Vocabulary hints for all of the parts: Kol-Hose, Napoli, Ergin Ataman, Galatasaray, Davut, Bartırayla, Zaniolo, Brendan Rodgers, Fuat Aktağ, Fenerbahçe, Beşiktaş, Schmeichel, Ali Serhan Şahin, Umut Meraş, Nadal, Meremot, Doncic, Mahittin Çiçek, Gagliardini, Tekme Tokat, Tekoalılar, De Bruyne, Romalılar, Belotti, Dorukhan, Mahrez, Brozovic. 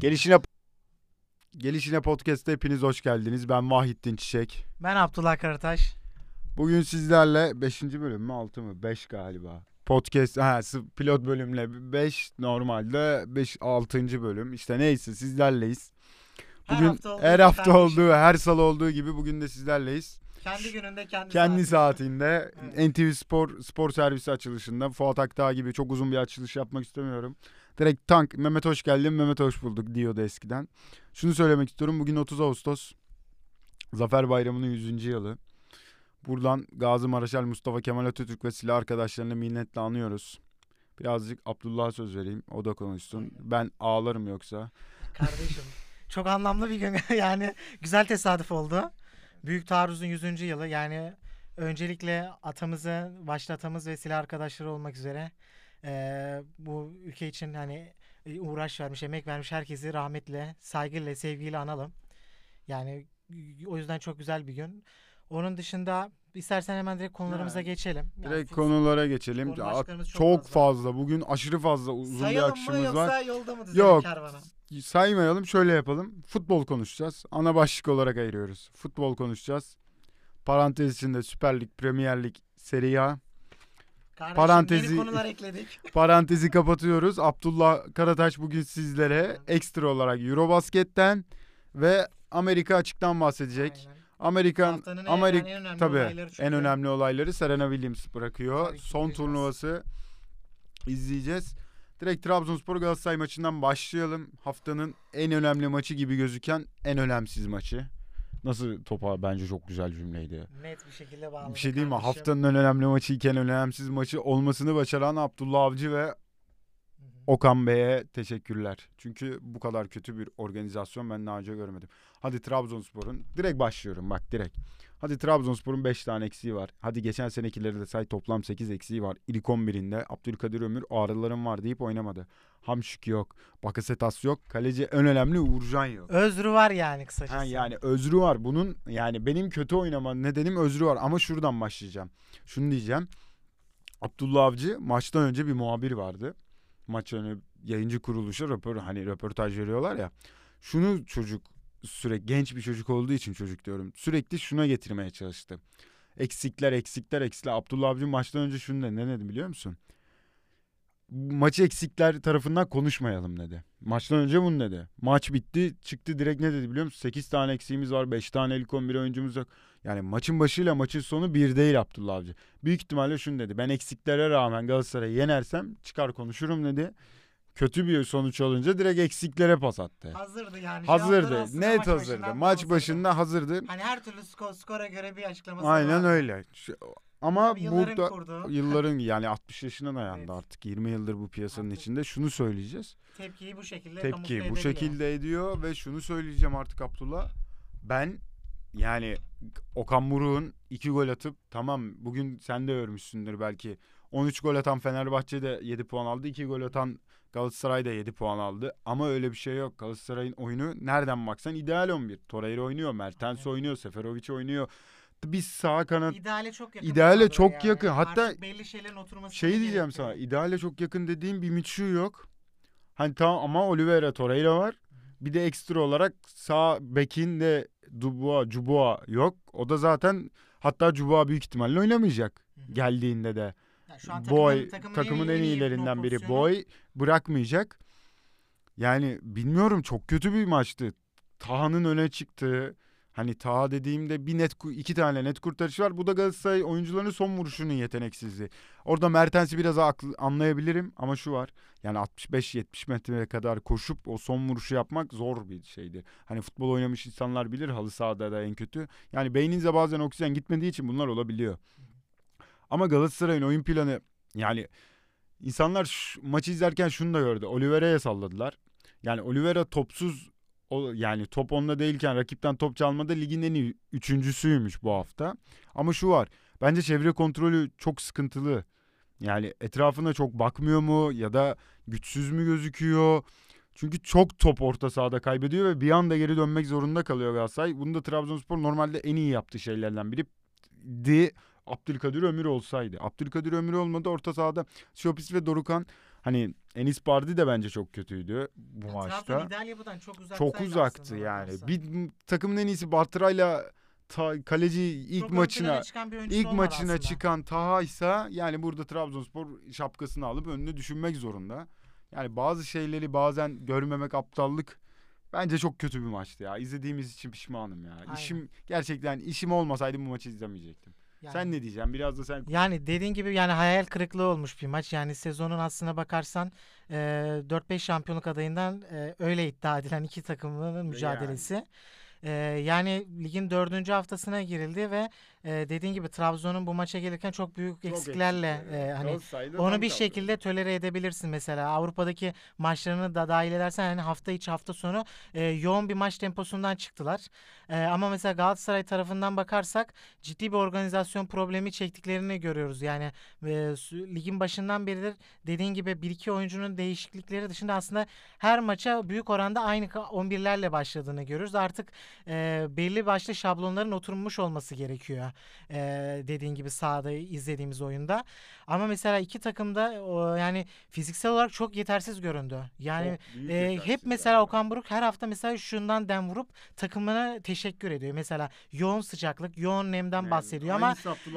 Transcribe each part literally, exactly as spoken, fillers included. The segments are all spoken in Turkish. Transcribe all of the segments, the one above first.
Gelişine Gelişine Podcast'te hepiniz hoş geldiniz. Ben Mahittin Çiçek. Ben Abdullah Karataş. Bugün sizlerle beşinci bölüm mü altı mı? beş galiba. Podcast ha, pilot bölümle beş, normalde beş altıncı bölüm. İşte neyse, sizlerleyiz. Bugün her hafta, her, hafta olduğu, her salı olduğu gibi bugün de sizlerleyiz. Kendi gününde, kendi, kendi saatinde. Evet. N T V Spor Spor Servisi açılışında Fuat Aktağ gibi çok uzun bir açılış yapmak istemiyorum. Direkt tank Mehmet hoş geldin, Mehmet hoş bulduk diyordu eskiden. Şunu söylemek istiyorum. Bugün otuz Ağustos. Zafer Bayramı'nın yüzüncü yılı. Buradan Gazi Mareşal, Mustafa Kemal Atatürk ve silah arkadaşlarını minnetle anıyoruz. Birazcık Abdullah'a söz vereyim. O da konuşsun. Ben ağlarım yoksa. Kardeşim çok anlamlı bir gün. Yani güzel tesadüf oldu. Büyük taarruzun yüzüncü yılı. Yani öncelikle atamızı, başta atamız ve silah arkadaşları olmak üzere Ee, bu ülke için hani uğraş vermiş, emek vermiş herkesi rahmetle, saygıyla, sevgiyle analım. Yani o yüzden çok güzel bir gün. Onun dışında istersen hemen direkt konularımıza evet. geçelim. Yani direkt konulara geçelim. Çok, çok fazla. fazla. Bugün aşırı fazla uzun Sayalım bir akışımız var. Sayalım mı yoksa yolda mı düzelim Yok. Kervana? Saymayalım, şöyle yapalım. Futbol konuşacağız. Ana başlık olarak ayırıyoruz. Futbol konuşacağız. Parantez içinde Süper Lig, Premier Lig, Serie A. Kardeşim, parantezi, yeni konular ekledik. Parantezi kapatıyoruz. Abdullah Karataş bugün sizlere ekstra olarak Eurobasket'ten ve Amerika açıktan bahsedecek. Aynen. Amerikan Amerika en önemli tabii olayları en önemli olayları Serena Williams bırakıyor. Son turnuvası izleyeceğiz. Direkt Trabzonspor Galatasaray maçından başlayalım. Haftanın en önemli maçı gibi gözüken en önemsiz maçı. Nasıl topa bence çok güzel cümleydi. Net bir şekilde bağladı. Bir şey değil mi? Kardeşim. Haftanın en önemli maçı iken önemsiz maçı olmasını başaran Abdullah Avcı ve hı hı. Okan Bey'e teşekkürler. Çünkü bu kadar kötü bir organizasyon ben daha önce görmedim. Hadi Trabzonspor'un direkt başlıyorum bak direkt. Hadi Trabzonspor'un beş tane eksiği var. Hadi geçen senekileri de say, toplam sekiz eksiği var. İlk on birinde Abdülkadir Ömür ağrılarım var deyip oynamadı. Hamşik yok. Bakasetas yok. Kaleci en önemli Uğurcan yok. Özrü var yani kısacası. Ha, yani özrü var. Bunun yani benim kötü oynama nedenim özrü var. Ama şuradan başlayacağım. Şunu diyeceğim. Abdullah Avcı maçtan önce bir muhabir vardı. Maç önü yayıncı kuruluşa röpor, hani röportaj veriyorlar ya. Şunu çocuk sürekli genç bir çocuk olduğu için çocuk diyorum. Sürekli şuna getirmeye çalıştı. Eksikler, eksikler, eksikler. Abdullah Avcı maçtan önce şunu dedi. Ne dedi biliyor musun? Maçı eksikler tarafından konuşmayalım dedi. Maçtan önce bunu dedi. Maç bitti, çıktı direkt ne dedi biliyor musun? sekiz tane eksiğimiz var, beş tane ilk on bir oyuncumuz yok. Yani maçın başıyla maçın sonu bir değil Abdullah Avcı. Büyük ihtimalle şunu dedi. Ben eksiklere rağmen Galatasaray'ı yenersem çıkar konuşurum dedi. Kötü bir sonuç olunca direkt eksiklere pas attı. Hazırdı yani. Hazırdı. Net maç hazırdı. Maç başında hazırdı. Hani her türlü skor, skora göre bir açıklaması Aynen var. Aynen öyle. Şu, ama yılların burada kurdu. Yılların yani altmış yaşına dayandı evet. artık. yirmi yıldır bu piyasanın artık içinde. Şunu söyleyeceğiz. Tepkiyi bu şekilde Tepkiyi bu şekilde ediyor ve şunu söyleyeceğim artık Abdullah. Ben yani Okan Buruk'un iki gol atıp tamam bugün sen de örmüşsündür belki. on üç gol atan Fenerbahçe'de yedi puan aldı. iki gol atan Galatasaray'da yedi puan aldı. Ama öyle bir şey yok. Galatasaray'ın oyunu nereden baksan ideal on bir. Toraylı oynuyor, Mertens Aynen. oynuyor, Seferovic oynuyor. Biz sağ kanat ideale çok yakın. İdeale çok yani. yakın. Hatta artık belli şeylerin oturması şey diyeceğim gerekiyor. Sana. İdeale çok yakın dediğim bir Mitchu yok. Hani tamam ama Oliveira, Torayla var. Bir de ekstra olarak sağ bekin de Dubois, Cubois yok. O da zaten hatta Cubois büyük ihtimalle oynamayacak Hı-hı. geldiğinde de. Yani şu an takımın, Boy takımın, takımın en, en iyilerinden biri Boy bırakmayacak. Yani bilmiyorum, çok kötü bir maçtı. Taha'nın öne çıktığı, hani Taha dediğimde bir net iki tane net kurtarışı var. Bu da Galatasaray oyuncularının son vuruşunun yeteneksizliği. Orada Mertens'i biraz aklı, anlayabilirim ama şu var. Yani altmış beş yetmiş metreye kadar koşup o son vuruşu yapmak zor bir şeydi. Hani futbol oynamış insanlar bilir, halı sahada da en kötü. Yani beyninize bazen oksijen gitmediği için bunlar olabiliyor. Ama Galatasaray'ın oyun planı, yani insanlar şu, maçı izlerken şunu da gördü. Oliveira'ya salladılar. Yani Oliveira topsuz o, yani top onda değilken rakipten top çalmada ligin en iyi üçüncüsüymüş bu hafta. Ama şu var. Bence çevre kontrolü çok sıkıntılı. Yani etrafına çok bakmıyor mu ya da güçsüz mü gözüküyor? Çünkü çok top orta sahada kaybediyor ve bir anda geri dönmek zorunda kalıyor Galatasaray. Bunu da Trabzonspor normalde en iyi yaptığı şeylerden biriydi. Abdülkadir Ömür olsaydı. Abdülkadir Ömür olmadı. Orta sahada Siopis ve Dorukhan Hani Enis Bardi de bence çok kötüydü bu ya, maçta. İdalya çok, çok uzaktı yani. Varsa. Bir takımın en iyisi Bartırayla ta, kaleci ilk çok maçına ilk maçına aslında. çıkan Taha ise yani burada Trabzonspor şapkasını alıp önünü düşünmek zorunda. Yani bazı şeyleri bazen görmemek aptallık. Bence çok kötü bir maçtı ya. İzlediğimiz için pişmanım ya. Aynen. İşim gerçekten işim olmasaydı bu maçı izlemeyecektim. Yani, sen ne diyeceksin? Biraz da sen... Yani dediğin gibi yani hayal kırıklığı olmuş bir maç. Yani sezonun aslına bakarsan e, dört beş şampiyonluk adayından e, öyle iddia edilen iki takımların mücadelesi. Yani. E, yani ligin dördüncü haftasına girildi ve e, dediğin gibi Trabzon'un bu maça gelirken çok büyük çok eksiklerle e, hani onu bir şekilde tölere edebilirsin mesela. Avrupa'daki maçlarını da dahil edersen yani hafta içi hafta sonu e, yoğun bir maç temposundan çıktılar. E, ama mesela Galatasaray tarafından bakarsak ciddi bir organizasyon problemi çektiklerini görüyoruz. Yani e, ligin başından beridir dediğin gibi bir iki oyuncunun değişiklikleri dışında aslında her maça büyük oranda aynı on birlerle başladığını görüyoruz. Artık E, belli başlı şablonların oturmuş olması gerekiyor. E, dediğin gibi sahada izlediğimiz oyunda. Ama mesela iki takım da o, yani fiziksel olarak çok yetersiz göründü. Yani e, yetersiz hep mesela yani. Okan Buruk her hafta mesela şundan dem vurup takımına teşekkür ediyor. Mesela yoğun sıcaklık, yoğun nemden yani, bahsediyor ama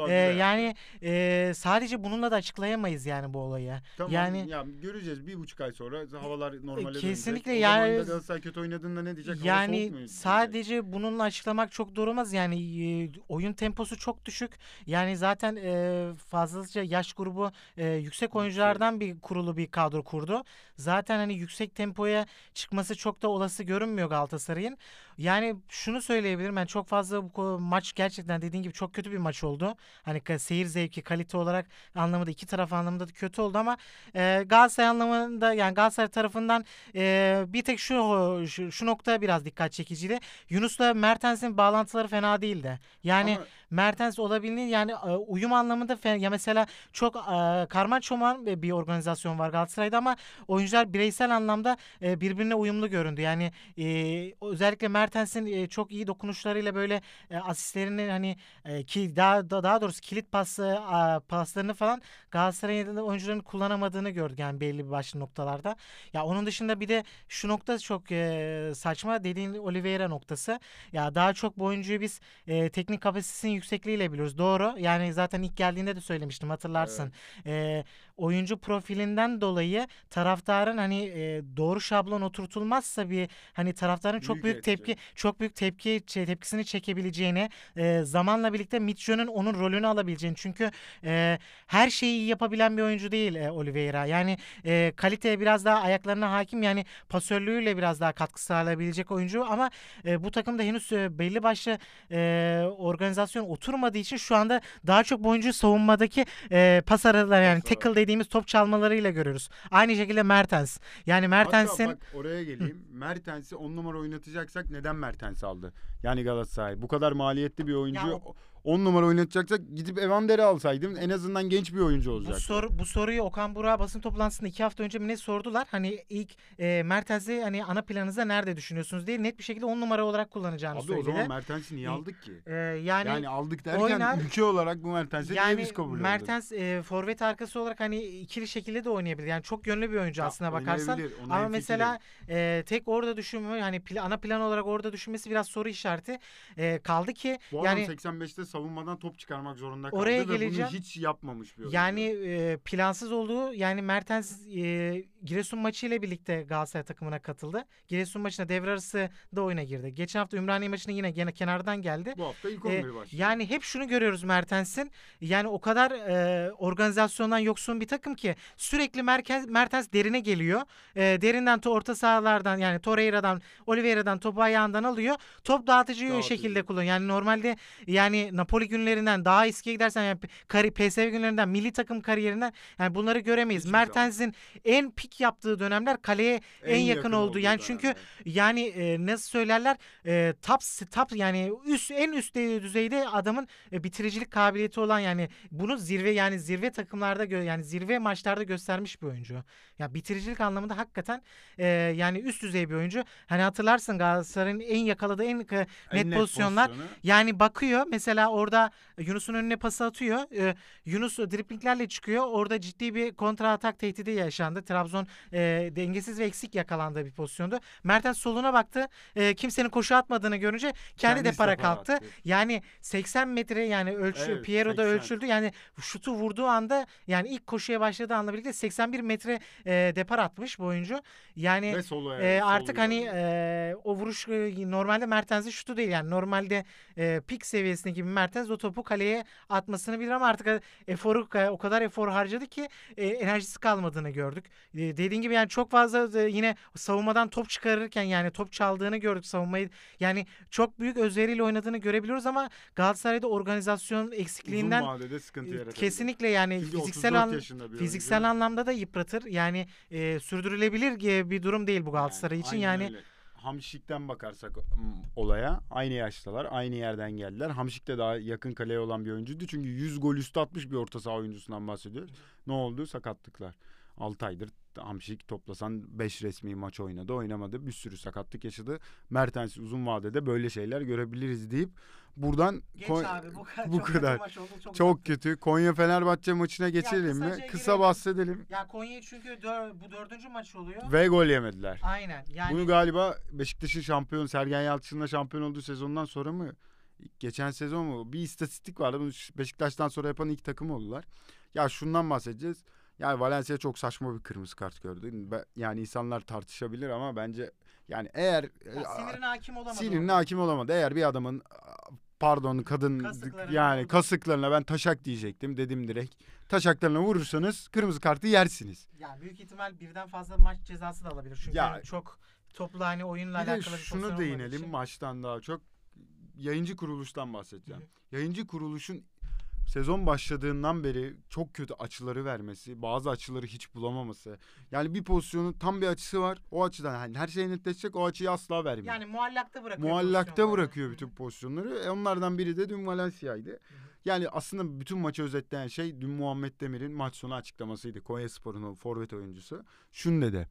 e, yani e, sadece bununla da açıklayamayız yani bu olayı. Tamam, yani ya, göreceğiz bir buçuk ay sonra havalar normale dönecek. Kesinlikle yani. Galatasaray kötü oynadığında ne diyecek? Yani sadece Sadece bununla açıklamak çok doğru olmaz. Yani e, oyun temposu çok düşük. Yani zaten e, fazlasıyla yaş grubu e, yüksek oyunculardan bir kurulu bir kadro kurdu. Zaten hani yüksek tempoya çıkması çok da olası görünmüyor Galatasaray'ın. Yani şunu söyleyebilirim. Yani çok fazla bu maç gerçekten dediğin gibi çok kötü bir maç oldu. Hani seyir zevki, kalite olarak anlamında iki taraf anlamında da kötü oldu ama e, Galatasaray anlamında yani Galatasaray tarafından e, bir tek şu, şu şu noktaya biraz dikkat çekiciydi. Yunus'la Mertens'in bağlantıları fena değildi. Yani ama... Mertens olabildiğin yani uyum anlamında fena, ya mesela çok e, karman çoman bir organizasyon var Galatasaray'da ama oyuncular bireysel anlamda e, birbirine uyumlu göründü. Yani e, özellikle Mertens'in e, çok iyi dokunuşlarıyla böyle e, asistlerini hani e, ki daha daha doğrusu kilit pası a, paslarını falan Galatasaray'ın oyuncuların kullanamadığını gördük yani belli bir başlı noktalarda. Ya onun dışında bir de şu nokta çok e, saçma dediğin Oliveira noktası. Ya daha çok bu oyuncuyu biz e, teknik kapasitesinin yüksekliğiyle biliyoruz. Doğru. Yani zaten ilk geldiğinde de söylemiştim hatırlarsın. Evet. E, oyuncu profilinden dolayı taraftarın hani e, doğru şablon oturtulmazsa bir hani taraftarın büyük çok büyük etki. tepki çok büyük tepki tepkisini çekebileceğini e, zamanla birlikte Mitchell'ın onun rolünü alabileceğini. Çünkü e, her şeyi yapabilen bir oyuncu değil e, Oliveira. Yani e, kaliteye biraz daha ayaklarına hakim yani pasörlüğüyle biraz daha katkı sağlayabilecek oyuncu ama E, bu takımda henüz e, belli başlı e, organizasyon oturmadığı için şu anda daha çok oyuncu savunmadaki e, pas araları yani tackle dediğimiz top çalmalarıyla görüyoruz. Aynı şekilde Mertens. Yani Mertens'in... Hatta bak oraya geleyim. Mertens'i on numara oynatacaksak neden Mertens aldı? Yani Galatasaray bu kadar maliyetli bir oyuncu... Ya, o... on numara oynatacaksak gidip Evander'i alsaydım en azından genç bir oyuncu olacaktı. Bu, soru, bu soruyu Okan Buruk'a basın toplantısında iki hafta önce mi ne sordular? Hani ilk e, Mertens'i hani ana planınızda nerede düşünüyorsunuz diye net bir şekilde on numara olarak kullanacağını Abi söyledi. Abi o zaman Mertens'i niye aldık ki? E, yani, yani aldık derken oynar, ülke olarak bu Mertens'i yani niye biz kabul ediyoruz? Mertens e, forvet arkası olarak hani ikili şekilde de oynayabilir. Yani çok yönlü bir oyuncu ya, aslına bakarsan. Ama mesela e, tek orada düşünme hani pl- ana plan olarak orada düşünmesi biraz soru işareti. E, kaldı ki bu yani seksen beşte savunmadan top çıkarmak zorunda kaldı oraya ve bunu hiç yapmamış bir oyuncu. Yani e, plansız olduğu yani Mertens e, Giresun maçı ile birlikte Galatasaray takımına katıldı. Giresun maçına devre arası da oyuna girdi. Geçen hafta Ümraniye maçına yine gene kenardan geldi. Bu hafta ilk onları e, başladı. Yani hep şunu görüyoruz Mertens'in. Yani o kadar e, organizasyondan yoksun bir takım ki sürekli merkez, Mertens derine geliyor. E, derinden to, orta sahalardan yani Torreira'dan, Oliveira'dan topu ayağından alıyor. Top dağıtıcı, dağıtıcı. şekilde kullanıyor. Yani normalde yani Napoli günlerinden daha eskiye gidersen yani P S V günlerinden, milli takım kariyerinden yani bunları göremeyiz. Hiç Mertens'in en pik yaptığı dönemler kaleye en, en yakın, yakın olduğu. Yani dönemler. Çünkü yani e, nasıl söylerler? E, top top yani üst en üst düzeyde adamın e, bitiricilik kabiliyeti olan yani bunu zirve yani zirve takımlarda gö- yani zirve maçlarda göstermiş bir oyuncu. Ya yani bitiricilik anlamında hakikaten e, yani üst düzey bir oyuncu. Hani hatırlarsın Galatasaray'ın en yakaladığı en, en net, net pozisyonlar pozisyonu. Yani bakıyor mesela orada Yunus'un önüne pası atıyor. Ee, Yunus driplinglerle çıkıyor. Orada ciddi bir kontra atak tehdidi yaşandı. Trabzon e, dengesiz ve eksik yakalandığı bir pozisyondu. Mertens soluna baktı. E, kimsenin koşu atmadığını görünce kendi Kendisi de para kalktı. Attı. Yani seksen metre yani ölçü evet, Piero'da ölçüldü. Yani şutu vurduğu anda yani ilk koşuya başladığı anla birlikte seksen bir metre e, depar atmış bu oyuncu. Yani e, artık yani. hani e, o vuruş e, normalde Mertens'in şutu değil yani normalde e, pik seviyesindeki bir Mertens o topu kaleye atmasını bilir ama artık eforu o kadar efor harcadı ki e, enerjisi kalmadığını gördük. E, dediğin gibi yani çok fazla e, yine savunmadan top çıkarırken yani top çaldığını gördük savunmayı. Yani çok büyük özveriyle oynadığını görebiliyoruz ama Galatasaray'da organizasyon eksikliğinden kesinlikle yani fiziksel an, fiziksel oyuncu. anlamda da yıpratır. Yani e, sürdürülebilir bir durum değil bu Galatasaray yani, için. Yani öyle. Hamşik'ten bakarsak olaya aynı yaştalar, aynı yerden geldiler. Hamşik de daha yakın kaleye olan bir oyuncuydu. Çünkü yüz gol üstü atmış bir orta saha oyuncusundan bahsediyoruz. Ne oldu? Sakatlıklar. altı aydır Hamşik toplasan beş resmi maç oynadı, oynamadı. Bir sürü sakatlık yaşadı. Mertens uzun vadede böyle şeyler görebiliriz deyip buradan Kon- abi, bu kadar, bu çok, kadar. Kötü oldu, çok, çok kötü. Konya Fenerbahçe maçına geçelim mi? Girelim. Kısa bahsedelim. Ya Konya çünkü dör, bu dördüncü maç oluyor. Ve gol yemediler. Aynen. Yani... Bunu galiba Beşiktaş'ın şampiyon, Sergen Yalçın'la şampiyon olduğu sezondan sonra mı? Geçen sezon mu? Bir istatistik vardı. Bunu Beşiktaş'tan sonra yapan ilk takım oldular. Ya şundan bahsedeceğiz. Yani Valencia çok saçma bir kırmızı kart gördü. Yani insanlar tartışabilir ama bence yani eğer ya sinirine hakim olamadı. Sinirine hakim olamadı. Eğer bir adamın pardon kadın kasıklarına yani kasıklarına ben taşak diyecektim dedim direkt. Taşaklarına vurursanız kırmızı kartı yersiniz. Ya büyük ihtimal birden fazla maç cezası da alabilir. Çünkü ya, yani çok toplu hani oyunla alakalı bir pozisyon. Şunu değinelim maçtan daha çok. Yayıncı kuruluştan bahsedeceğim. Hı hı. Yayıncı kuruluşun sezon başladığından beri çok kötü açıları vermesi, bazı açıları hiç bulamaması. Yani bir pozisyonun tam bir açısı var. O açıdan yani her şey netleşecek, o açıyı asla vermiyor. Yani muallakta bırakıyor. Muallakta bırakıyor bütün pozisyonları. E onlardan biri de dün Valencia'ydı. Yani aslında bütün maçı özetleyen şey dün Muhammed Demir'in maç sonu açıklamasıydı. Konyaspor'un forvet oyuncusu. Şunu dedi.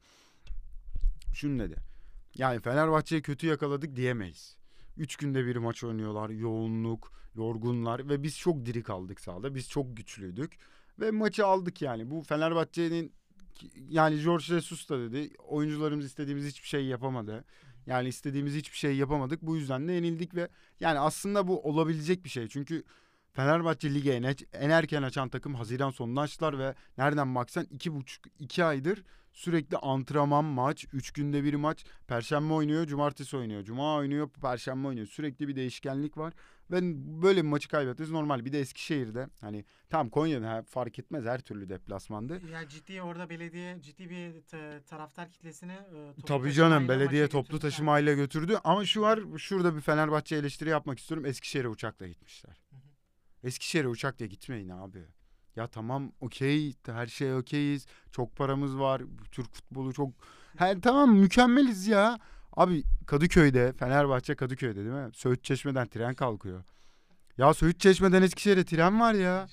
Şunu dedi. Yani Fenerbahçe'yi kötü yakaladık diyemeyiz. Üç günde bir maç oynuyorlar. Yoğunluk, yorgunlar ve biz çok diri kaldık sahada. Biz çok güçlüydük ve maçı aldık yani. Bu Fenerbahçe'nin yani Jorge Jesus da dedi. Oyuncularımız istediğimiz hiçbir şey yapamadı. Yani istediğimiz hiçbir şey yapamadık. Bu yüzden de yenildik ve yani aslında bu olabilecek bir şey. Çünkü Fenerbahçe lige en, en erken açan takım Haziran sonunda açtılar ve nereden baksan iki buçuk iki aydır sürekli antrenman maç, üç günde bir maç, perşembe oynuyor, cumartesi oynuyor, cuma oynuyor, perşembe oynuyor. Sürekli bir değişkenlik var ve böyle bir maçı kaybetmesi normal. Bir de Eskişehir'de hani tam Konya'da fark etmez her türlü deplasmandı. Ya ciddi orada belediye ciddi bir t- taraftar kitlesini e, tabii canım belediye toplu taşımayla yani götürdü ama şu var şurada bir Fenerbahçe eleştiri yapmak istiyorum. Eskişehir'e uçakla gitmişler. Eskişehir'e uçakla gitmeyin abi. Ya tamam okey her şey okeyiz. Çok paramız var. Türk futbolu çok... Her, tamam mükemmeliz ya. Abi Kadıköy'de Fenerbahçe Kadıköy'de değil mi? Söğütçeşme'den tren kalkıyor. Ya Söğütçeşme'den Eskişehir'e tren var ya.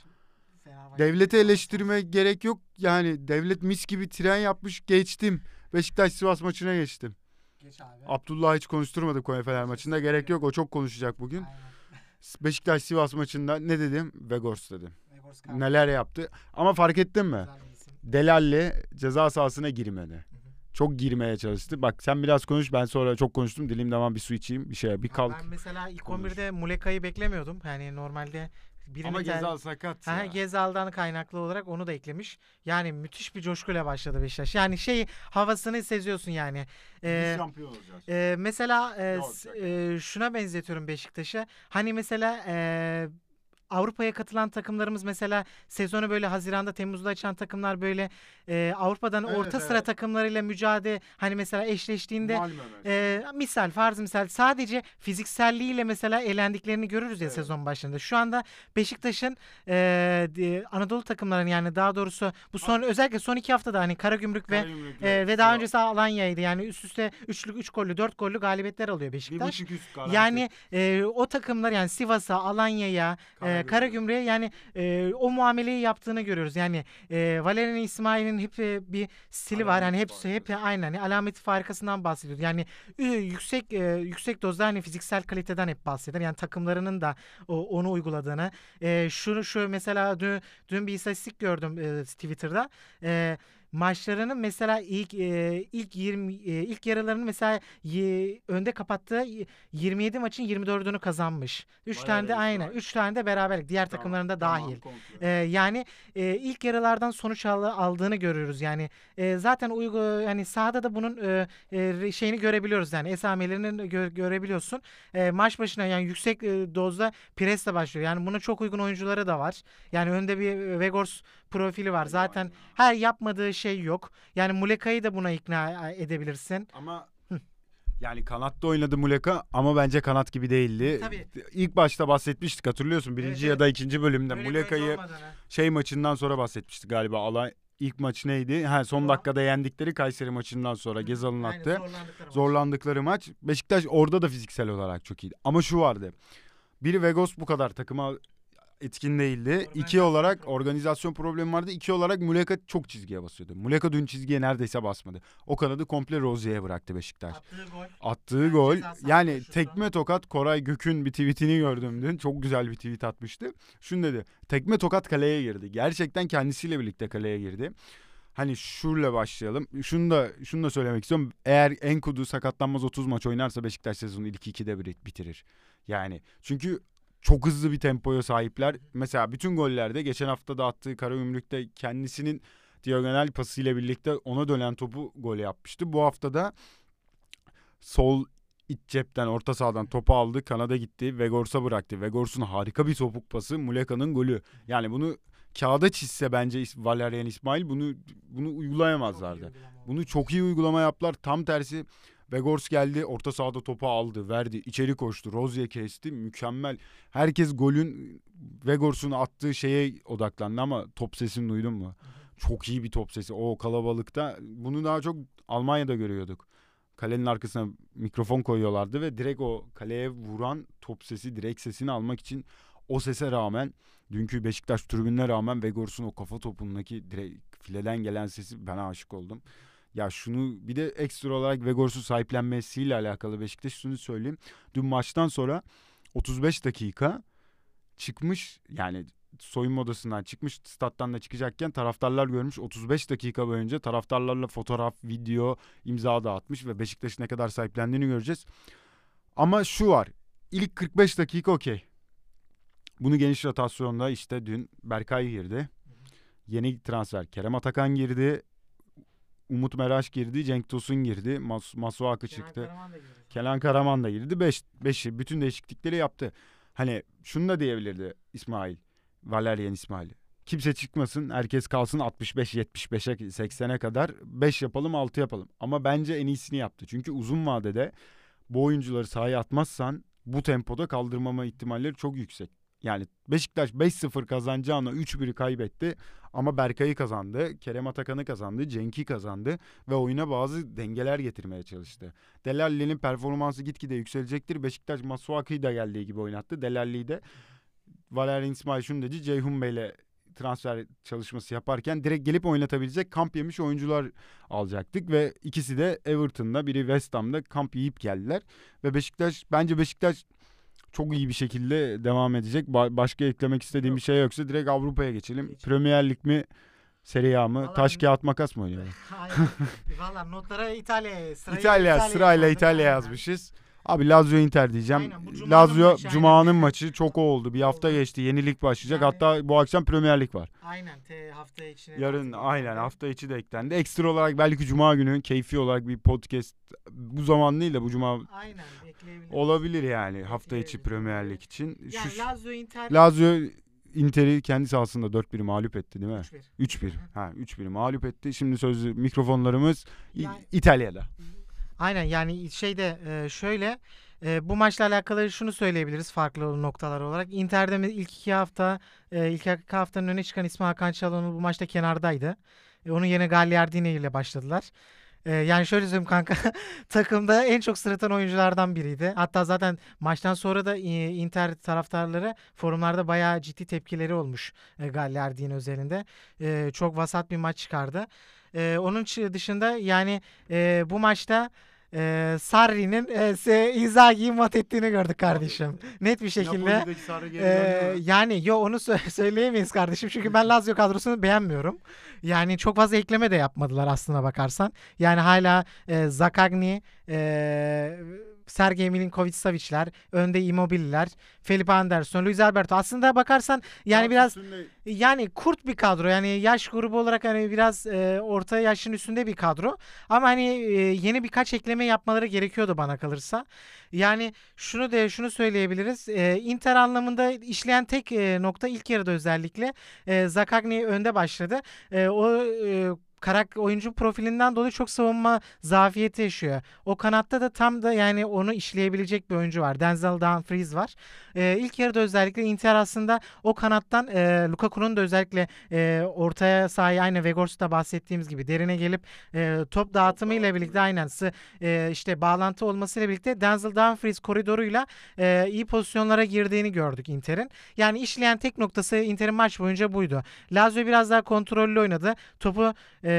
Devlete eleştirme gerek yok. Yani devlet mis gibi tren yapmış geçtim. Beşiktaş-Sivas maçına geçtim. Geç abi. Abdullah hiç konuşturmadı Konya Fener maçında. Gerek yok o çok konuşacak bugün. Aynen. Beşiktaş-Sivas maçında ne dedim? Vegors dedim. Vegors neler yaptı? Ama fark ettin mi? Delalli ceza sahasına girmedi. Hı hı. Çok girmeye çalıştı. Bak sen biraz konuş. Ben sonra çok konuştum. Dilim damağım bir su içeyim. Bir şey bir kalk. Ben mesela ilk konuş. on birde Muleka'yı beklemiyordum. Yani normalde... Ama Gezal ter... sakat ha, ya. Gezal'dan kaynaklı olarak onu da eklemiş. Yani müthiş bir coşkuyla başladı Beşiktaş. Yani şey havasını seziyorsun yani. Ee, Biz şampiyon olacağız. E, mesela e, e, şuna benzetiyorum Beşiktaş'a. Hani mesela... E, Avrupa'ya katılan takımlarımız mesela sezonu böyle Haziran'da Temmuz'da açan takımlar böyle e, Avrupa'dan evet, orta evet. sıra takımlarıyla mücadele hani mesela eşleştiğinde e, misal farz misal sadece fizikselliğiyle mesela elendiklerini görürüz ya evet. sezon başında. Şu anda Beşiktaş'ın e, Anadolu takımlarının yani daha doğrusu bu son özellikle son iki haftada hani Karagümrük ve e, ve daha öncesi Alanya'ydı yani üst üste üçlük üç gollü dört gollü galibiyetler alıyor Beşiktaş. Yani e, o takımlar yani Sivas'a Alanya'ya e, e, Karagümrük'e yani e, o muameleyi yaptığını görüyoruz. Yani e, Valerian İsmail'in hep e, bir stili alameti var. Hani hepsi hep aynen hani alameti farikasından bahsediyor. Yani e, yüksek e, yüksek dozda hani fiziksel kaliteden hep bahseder. Yani takımlarının da o, onu uyguladığını. E, şunu şu mesela dün, dün bir istatistik gördüm e, Twitter'da. E, maçlarının mesela ilk e, ilk yirmi e, ilk yarılarını mesela y, önde kapattığı yirmi yedi maçın yirmi dördünü kazanmış. üç tane de aynen üç tane de beraberlik. Diğer tamam, takımlarında dahil. Tamam, e, yani e, ilk yarılardan sonuç aldığını görüyoruz. Yani e, zaten uygu hani sahada da bunun e, e, şeyini görebiliyoruz yani esamelerini gö görebiliyorsun. E, maç başına yani yüksek e, dozda presle başlıyor. Yani buna çok uygun oyuncuları da var. Yani önde bir Vegors profili var. Zaten her yapmadığı şey yok. Yani Muleka'yı da buna ikna edebilirsin. Ama Hı. yani kanatta oynadı Muleka ama bence kanat gibi değildi. Tabii. İlk başta bahsetmiştik hatırlıyorsun. Birinci evet, ya da ikinci bölümde Muleka'yı şey maçından sonra bahsetmiştik galiba. Alay ilk maç neydi? Ha, son tamam. dakikada yendikleri Kayseri maçından sonra Gezal'ın attı. Zorlandıkları, zorlandıkları maç. maç. Beşiktaş orada da fiziksel olarak çok iyiydi. Ama şu vardı. Biri Vegors bu kadar takıma etkin değildi. İki olarak organizasyon problemi vardı. İki olarak Muleka çok çizgiye basıyordu. Muleka dün çizgiye neredeyse basmadı. O kanadı komple Rozier'e bıraktı Beşiktaş. Attığı gol. Attığı yani gol. Yani tekme tokat Koray Gök'ün bir tweetini gördüm dün. Çok güzel bir tweet atmıştı. Şunu dedi. Tekme tokat kaleye girdi. Gerçekten kendisiyle birlikte kaleye girdi. Hani şurla başlayalım. Şunu da şunu da söylemek istiyorum. Eğer Enkudu sakatlanmaz otuz maç oynarsa Beşiktaş sezonu ilk ikide bitirir. Yani çünkü çok hızlı bir tempoya sahipler. Mesela bütün gollerde geçen hafta da attığı Karagümrük'te kendisinin diagonal pasıyla birlikte ona dönen topu gol yapmıştı. Bu hafta da sol iç cepten orta sahadan topu aldı. Kanada gitti. Vegors'a bıraktı. Vegors'un harika bir topuk pası. Muleka'nın golü. Yani bunu kağıda çizse bence Valerian İsmail bunu bunu uygulayamazlardı. Bunu çok iyi uygulama yaptılar. Tam tersi Vegors geldi, orta sahada topu aldı, verdi, içeri koştu, Rozier kesti, mükemmel. Herkes golün, Vegors'un attığı şeye odaklandı ama top sesini duydun mu? Çok iyi bir top sesi. O kalabalıkta, bunu daha çok Almanya'da görüyorduk. Kalenin arkasına mikrofon koyuyorlardı ve direkt o kaleye vuran top sesi, direkt sesini almak için o sese rağmen, dünkü Beşiktaş tribününe rağmen Vegors'un o kafa topundaki direkt fileden gelen sesi, ben aşık oldum. Ya şunu bir de ekstra olarak Vegors'u sahiplenmesiyle alakalı Beşiktaş şunu söyleyeyim. Dün maçtan sonra otuz beş dakika çıkmış yani soyunma odasından çıkmış stat'tan da çıkacakken taraftarlar görmüş. otuz beş dakika boyunca taraftarlarla fotoğraf, video, imza dağıtmış ve Beşiktaş'ın ne kadar sahiplendiğini göreceğiz. Ama şu var. İlk kırk beş dakika okey. Bunu geniş rotasyonda işte dün Berkay girdi. Yeni transfer Kerem Atakan girdi. Umut Meraş girdi, Cenk Tosun girdi, Mas Masuak'ı çıktı. Karaman Kenan Karaman da girdi. Beş, beşi bütün değişiklikleri yaptı. Hani şunu da diyebilirdi İsmail, Valerian İsmail. Kimse çıkmasın, herkes kalsın altmış beş yetmiş beşe seksene kadar beş yapalım, altı yapalım. Ama bence en iyisini yaptı. Çünkü uzun vadede bu oyuncuları sahaya atmazsan bu tempoda kaldırmama ihtimalleri çok yüksek. Yani Beşiktaş beş sıfır kazanacağına üç biri kaybetti ama Berkay'ı kazandı, Kerem Atakan'ı kazandı, Cenk'i kazandı ve oyuna bazı dengeler getirmeye çalıştı. Delalli'nin performansı gitgide yükselecektir. Beşiktaş Masuaki'yi da geldiği gibi oynattı. Delalli'yi de Valerian İsmail şunu dedi, Ceyhun Bey'le transfer çalışması yaparken direkt gelip oynatabilecek kamp yemiş oyuncular alacaktık ve ikisi de Everton'da, biri West Ham'da kamp yiyip geldiler ve Beşiktaş, bence Beşiktaş çok iyi bir şekilde devam edecek. Başka eklemek istediğim yok, bir şey yoksa direkt Avrupa'ya geçelim. Geçelim. Premier Lig mi? Serie A mı? Vallahi taş kağıt makas mı oynuyor? Valla notlara İtalya'ya sırayla İtalya, İtalya, sırayla İtalya yazmışız. Abi Lazio Inter diyeceğim. Aynen, Cuma Lazio maçı, Cuma'nın aynen. maçı çok o oldu. Bir hafta oldu. geçti. Yeni lig başlayacak. Yani, hatta bu akşam Premier Lig var. Aynen. Te, hafta içine. Yarın aynen hafta içi de eklendi. Ekstra olarak belki Cuma günü keyfi olarak bir podcast bu zaman değil de bu Cuma aynen, olabilir yani hafta içi Premier Lig için. Yani Şu, Lazio Inter. Lazio Inter'i kendi sahasında dört bir mağlup etti değil mi? üç bir. Ha üç bir mağlup etti. Şimdi sözlü mikrofonlarımız yani, İtalya'da. Aynen yani şeyde şöyle bu maçla alakalı şunu söyleyebiliriz farklı noktalar olarak. Inter'de ilk iki hafta ilk iki haftanın öne çıkan ismi Hakan Çalhanoğlu bu maçta kenardaydı. Onun yerine Gagliardini ile başladılar. Ee, yani şöyle söyleyeyim kanka. Takımda en çok sırıtan oyunculardan biriydi. Hatta zaten maçtan sonra da e, Inter taraftarları forumlarda bayağı ciddi tepkileri olmuş e, Gagliardini özelinde. E, çok vasat bir maç çıkardı. E, onun dışında yani e, bu maçta Ee, Sarri'nin e, Inzaghi'yi mat ettiğini gördük kardeşim. Net bir şekilde. Ee, yani yo onu sö- söyleyemeyiz kardeşim. Çünkü ben Lazio kadrosunu beğenmiyorum. Yani çok fazla ekleme de yapmadılar aslına bakarsan. Yani hala e, Zakagni, e, Sergey Milinkovic-Savic'ler, önde Immobile'ler, Felipe Anderson, Luis Alberto. Aslında bakarsan yani ya biraz üstünde... yani kurt bir kadro. Yani yaş grubu olarak hani biraz e, orta yaşın üstünde bir kadro. Ama hani e, yeni birkaç ekleme yapmaları gerekiyordu bana kalırsa. Yani şunu de şunu söyleyebiliriz. E, Inter anlamında işleyen tek e, nokta ilk yarıda özellikle e, Zakagni önde başladı. E, o e, Karak oyuncu profilinden dolayı çok savunma zafiyeti yaşıyor. O kanatta da tam da yani onu işleyebilecek bir oyuncu var. Denzel Dumfries var. Ee, ilk yarıda özellikle Inter aslında o kanattan e, Lukaku'nun da özellikle e, ortaya sahaya aynı Vegors'ta bahsettiğimiz gibi derine gelip e, top dağıtımıyla birlikte aynen e, işte bağlantı olmasıyla birlikte Denzel Dumfries koridoruyla e, iyi pozisyonlara girdiğini gördük Inter'in. Yani işleyen tek noktası Inter'in maç boyunca buydu. Lazio biraz daha kontrollü oynadı. Topu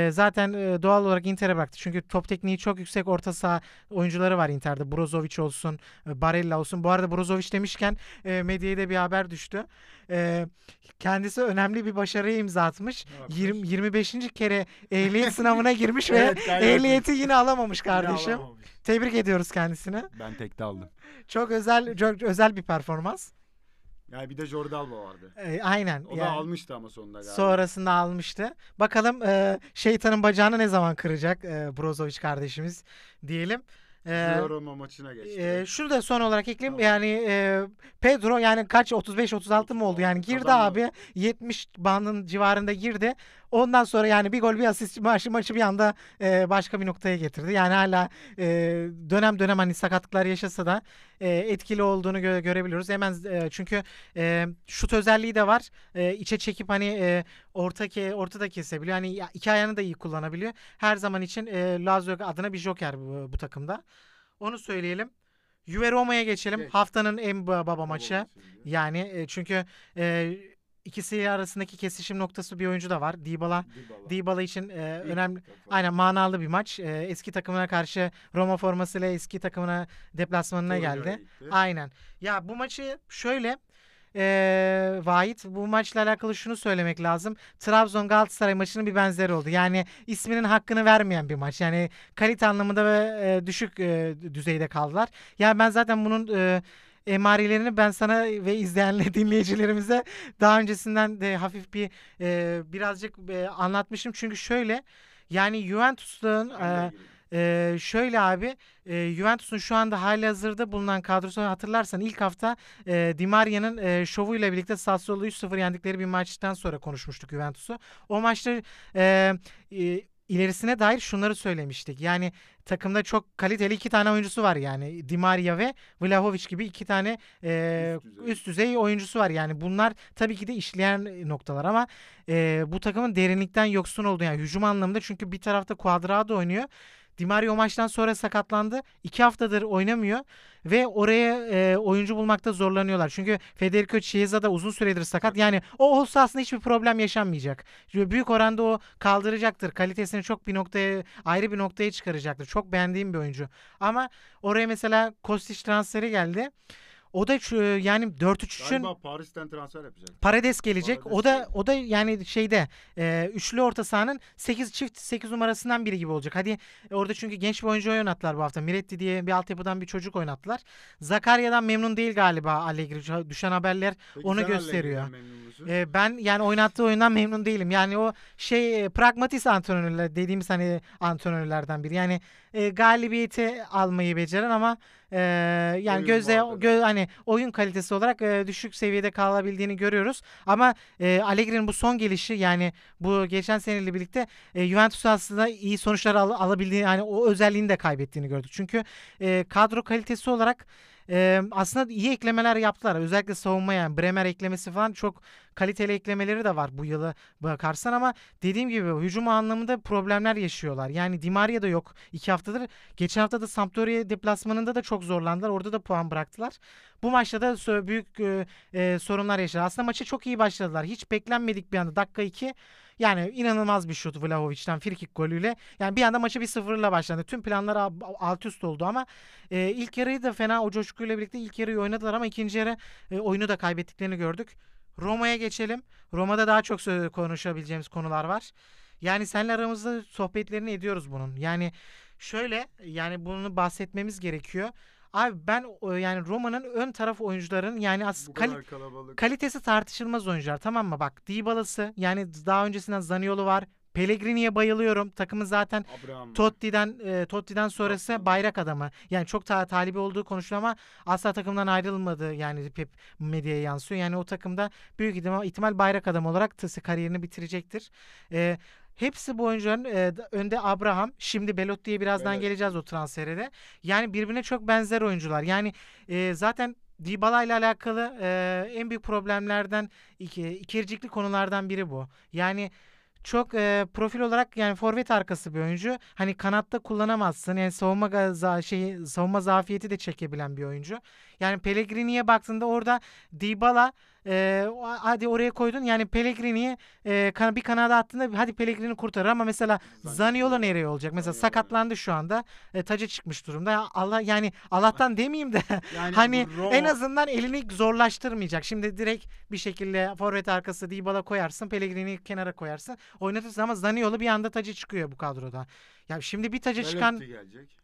zaten doğal olarak Inter'e bıraktı. Çünkü top tekniği çok yüksek orta saha oyuncuları var Inter'de. Brozovic olsun, Barella olsun. Bu arada Brozovic demişken medyaya da bir haber düştü. Kendisi önemli bir başarıya imza atmış. yirmi, yirmi beşinci kere ehliyet sınavına girmiş ve evet, ehliyeti yine alamamış kardeşim. Yine alamamış. Tebrik ediyoruz kendisini. Ben tekte aldım. Çok özel çok özel bir performans. Yani bir de Jordi Alba vardı. E, aynen. O yani, da almıştı ama sonunda galiba. Sonrasında almıştı. Bakalım e, şeytanın bacağını ne zaman kıracak e, Brozovic kardeşimiz diyelim. E, Roma maçına geçti. E, şunu da son olarak ekleyeyim. Tamam. Yani e, Pedro yani kaç otuz beş otuz altı mı oldu? Yani girdi adam abi. Mı? yetmiş bandın civarında girdi. Ondan sonra yani bir gol bir asist maçı, maçı bir anda e, başka bir noktaya getirdi. Yani hala e, dönem dönem hani sakatlıklar yaşasa da e, etkili olduğunu gö- görebiliyoruz. Hemen e, çünkü e, şut özelliği de var. E, içe çekip hani e, orta ke- ortada kesebiliyor. Hani iki ayağını da iyi kullanabiliyor. Her zaman için e, Lazio adına bir joker bu, bu takımda. Onu söyleyelim. Juve Roma'ya geçelim. Evet. Haftanın en baba, baba maçı. Olsun. Yani e, çünkü e, İkisi arasındaki kesişim noktası bir oyuncu da var. Dybala. Dybala, Dybala için e, önemli. Aynen manalı bir maç. E, eski takımına karşı Roma formasıyla eski takımına deplasmanına Doğru geldi. Aynen. Ya bu maçı şöyle e, Vahit bu maçla alakalı şunu söylemek lazım. Trabzon Galatasaray maçının bir benzeri oldu. Yani isminin hakkını vermeyen bir maç. Yani kalite anlamında ve e, düşük e, düzeyde kaldılar. Yani ben zaten bunun e, emarelerini ben sana ve izleyenler dinleyicilerimize daha öncesinden de hafif bir e, birazcık e, anlatmışım. Çünkü şöyle yani Juventus'un e, e, şöyle abi e, Juventus'un şu anda halihazırda bulunan kadrosu hatırlarsan ilk hafta e, Di Maria'nın e, şovuyla birlikte Sassuolo'yu üç sıfır yendikleri bir maçtan sonra konuşmuştuk Juventus'u. O maçta e, e, İlerisine dair şunları söylemiştik. Yani takımda çok kaliteli iki tane oyuncusu var yani. Di Maria ve Vlahovic gibi iki tane e, üst düzey. üst düzey oyuncusu var. Yani bunlar tabii ki de işleyen noktalar ama e, bu takımın derinlikten yoksun olduğu yani hücum anlamında çünkü bir tarafta Cuadrado oynuyor. Di Maria o maçtan sonra sakatlandı. İki haftadır oynamıyor ve oraya e, oyuncu bulmakta zorlanıyorlar. Çünkü Federico Chiesa da uzun süredir sakat. Yani o olsa aslında hiçbir problem yaşanmayacak. Büyük oranda o kaldıracaktır. Kalitesini çok bir noktaya, ayrı bir noktaya çıkaracaktır. Çok beğendiğim bir oyuncu. Ama oraya mesela Kostić transferi geldi. O da şu, yani dört üç üçün Paris'ten transfer yapacak. Paredes gelecek. Paredes o da o da yani şeyde e, üçlü orta sahanın sekiz çift sekiz numarasından biri gibi olacak. Hadi e, orada çünkü genç bir oyuncu oynattılar bu hafta. Miretti diye bir altyapıdan bir çocuk oynattılar. Zakarya'dan memnun değil galiba Allegri. Düşen haberler Peki onu gösteriyor. E, ben yani oynattığı oyundan memnun değilim. Yani o şey pragmatist antrenörler dediğimiz hani antrenörlerden biri. Yani e, galibiyeti almayı beceren ama Ee, yani oyun gözle gö, hani oyun kalitesi olarak e, düşük seviyede kalabildiğini görüyoruz. Ama e, Allegri'nin bu son gelişi yani bu geçen seneyle birlikte e, Juventus'un aslında iyi sonuçlar al, alabildiğini hani o özelliğini de kaybettiğini gördük. Çünkü e, kadro kalitesi olarak e, aslında iyi eklemeler yaptılar. Özellikle savunma, yani Bremer eklemesi falan, çok kaliteli eklemeleri de var bu yıla bakarsan, ama dediğim gibi hücum anlamında problemler yaşıyorlar. Yani Di Maria da yok iki haftadır. Geçen hafta da Sampdoria deplasmanında da çok zorlandılar. Orada da puan bıraktılar. Bu maçta da büyük e, e, sorunlar yaşadılar. Aslında maça çok iyi başladılar. Hiç beklenmedik bir anda. Dakika iki. Yani inanılmaz bir şut Vlahovic'den, frikik golüyle. Yani bir anda maçı bir sıfırla başlandı. Tüm planlar alt üst oldu ama e, ilk yarıyı da fena, o coşkuyla birlikte ilk yarıyı oynadılar ama ikinci yarı e, oyunu da kaybettiklerini gördük. Roma'ya geçelim. Roma'da daha çok konuşabileceğimiz konular var. Yani seninle aramızda sohbetlerini ediyoruz bunun. Yani şöyle, yani bunu bahsetmemiz gerekiyor. Abi ben yani Roma'nın ön taraf oyuncuların yani as- kal- kalitesi tartışılmaz oyuncular, tamam mı? Bak Dybala'sı, yani daha öncesinden Zaniolo var. Pellegrini'ye bayılıyorum. Takımın zaten Abraham. Totti'den e, Totti'den sonrası Abraham. Bayrak adamı. Yani çok ta- talibi olduğu konuşuluyor ama asla takımdan ayrılmadı. Yani hep medyaya yansıyor. Yani o takımda büyük ihtimal bayrak adamı olarak t- kariyerini bitirecektir. E, Hepsi bu oyuncuların e, önde Abraham, şimdi Belotti'ye birazdan evet. geleceğiz o transferede. Yani birbirine çok benzer oyuncular. Yani e, zaten Dybala ile alakalı e, en büyük problemlerden, iki, ikircikli konulardan biri bu. Yani çok e, profil olarak yani forvet arkası bir oyuncu. Hani kanatta kullanamazsın. Yani savunma gaza, şeyi, savunma zafiyeti de çekebilen bir oyuncu. Yani Pellegrini'ye baktığında orada Dybala, Ee, hadi oraya koydun yani Pellegrini'yi e, kan- bir kanada attığında hadi Pellegrini kurtarır ama mesela Zaniolo nereye olacak? Mesela Zaniolo sakatlandı şu anda. E, taca çıkmış durumda. Allah yani Allah'tan demeyeyim de yani hani Roma... en azından elini zorlaştırmayacak. Şimdi direkt bir şekilde forvet arkası Dybala koyarsın, Pellegrini'yi kenara koyarsın. Oynatırsın ama Zaniolo bir anda taca çıkıyor bu kadroda. Ya şimdi bir taca Belöpti çıkan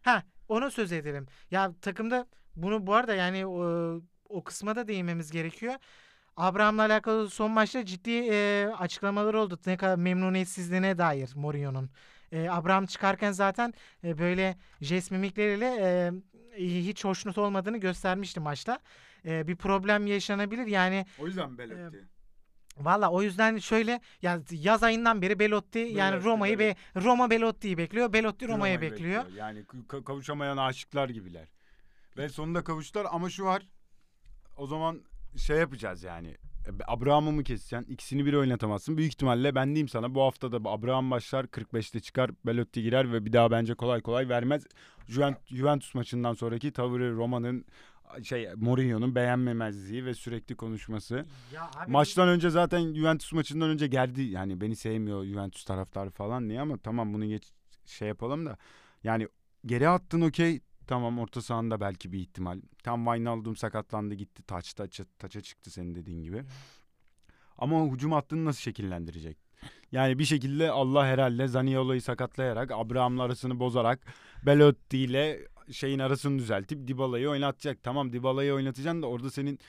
ha onu söz edelim. Ya takımda bunu bu arada yani o, o kısma da değinmemiz gerekiyor. Abraham'la alakalı son maçta ciddi e, açıklamalar oldu. Ne kadar memnuniyetsizliğine dair Mourinho'nun. E, Abraham çıkarken zaten e, böyle jest mimikleriyle e, hiç hoşnut olmadığını göstermişti maçta. E, bir problem yaşanabilir yani. O yüzden Belotti. E, Valla o yüzden şöyle yani yaz ayından beri Belotti, Belotti yani Roma'yı be, Roma Belotti'yi bekliyor. Belotti Roma'yı Roma'yı bekliyor. bekliyor. Yani kavuşamayan aşıklar gibiler. Ve sonunda kavuştular ama şu var. O zaman şey yapacağız yani. Abraham'ı mı keseceksin? İkisini bir oynatamazsın. Büyük ihtimalle ben diyeyim sana, bu hafta da Abraham başlar, kırk beşte çıkar, Belotti girer ve bir daha bence kolay kolay vermez. Juventus maçından sonraki tavırı Roma'nın, şey Mourinho'nun beğenmemezliği ve sürekli konuşması. Abi, maçtan önce zaten Juventus maçından önce geldi. Yani beni sevmiyor Juventus taraftarı falan diye ama tamam bunu geç şey yapalım da. Yani geri attın okey. Tamam, orta sahanda belki bir ihtimal. Tam Wijnaldum sakatlandı gitti. Taç, taça, taça çıktı senin dediğin gibi. Ama hücum hattını nasıl şekillendirecek? Yani bir şekilde Allah herhalde Zaniolo'yu sakatlayarak, Abraham'la arasını bozarak, Belotti ile şeyin arasını düzeltip Dybala'yı oynatacak. Tamam, Dybala'yı oynatacaksın da orada senin...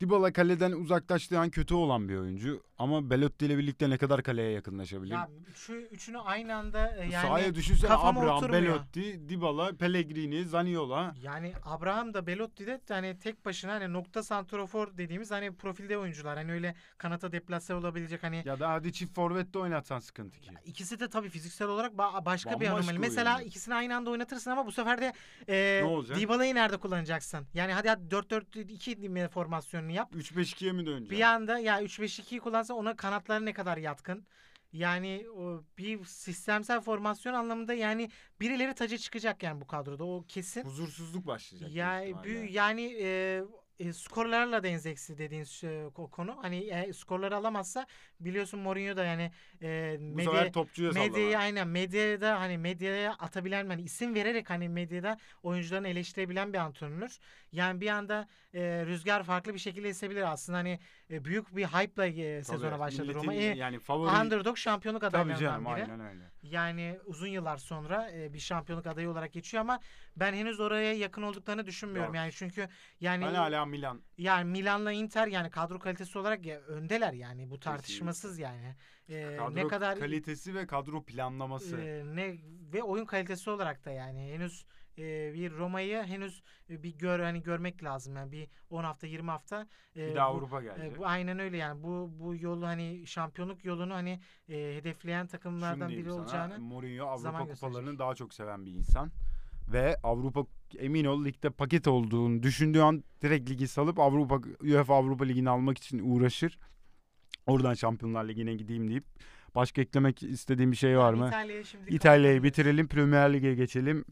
Dybala kaleden uzaklaştığı an kötü olan bir oyuncu ama Belotti ile birlikte ne kadar kaleye yakınlaşabilir? Ya şu üçünü aynı anda yani sahaya düşünsene, Abraham, oturmuyor. Belotti, Dybala, Pellegrini, Zaniolo. Yani Abraham da Belotti de hani tek başına hani nokta santrafor dediğimiz hani profilde oyuncular. Hani öyle kanata deplase olabilecek hani. Ya da hadi çift forvette oynatsan sıkıntı ki. İkisi de tabii fiziksel olarak ba- başka Bambaşka bir anomali. Mesela oyuncu. İkisini aynı anda oynatırsın ama bu sefer de e, Dybala'yı nerede kullanacaksın? Yani hadi hadi dört dört iki formasyonu yap. üç beş ikiye mi döneceğim? Bir anda ya üç beş ikiyi kullansa ona kanatları ne kadar yatkın? Yani o bir sistemsel formasyon anlamında yani birileri taca çıkacak yani bu kadroda. O kesin. Huzursuzluk başlayacak. Ya, büyü, yani e, e, skorlarla da endeksli dediğin şey, o konu. Hani e, skorları alamazsa biliyorsun Mourinho da yani e, medya, medyayı aynen medyada hani medyaya atabilen, yani isim vererek hani medyada oyuncularını eleştirebilen bir antrenör. Yani bir anda e, rüzgar farklı bir şekilde esebilir aslında hani e, büyük bir hype'la e, sezona başladı Roma. E, yani favori underdog şampiyonluk adaylarından biri. Aynen öyle. Yani uzun yıllar sonra e, bir şampiyonluk adayı olarak geçiyor ama ben henüz oraya yakın olduklarını düşünmüyorum. Yok. Yani çünkü yani ben hala Milan. Yani Milan'la Inter yani kadro kalitesi olarak ya, öndeler yani bu tartışmasız kesinlikle. Yani. E, kadro ne kadar kalitesi ve kadro planlaması. E, ne ve oyun kalitesi olarak da yani henüz Ee, bir Roma'yı henüz bir gör hani görmek lazım yani bir on hafta yirmi hafta e, bir daha bu, Avrupa gelecek. E, bu aynen öyle yani bu bu yolu hani şampiyonluk yolunu hani e, hedefleyen takımlardan biri sana, olacağını. Mourinho Avrupa kupalarını daha çok seven bir insan ve Avrupa, emin ol ligde paket olduğunu düşündüğü an direkt ligi salıp Avrupa, UEFA Avrupa Ligi'ni almak için uğraşır. Oradan Şampiyonlar Ligi'ne gideyim deyip. Başka eklemek istediğim bir şey var mı? İtalya'yı şimdi İtalya'yı bitirelim, Premier Lig'e geçelim.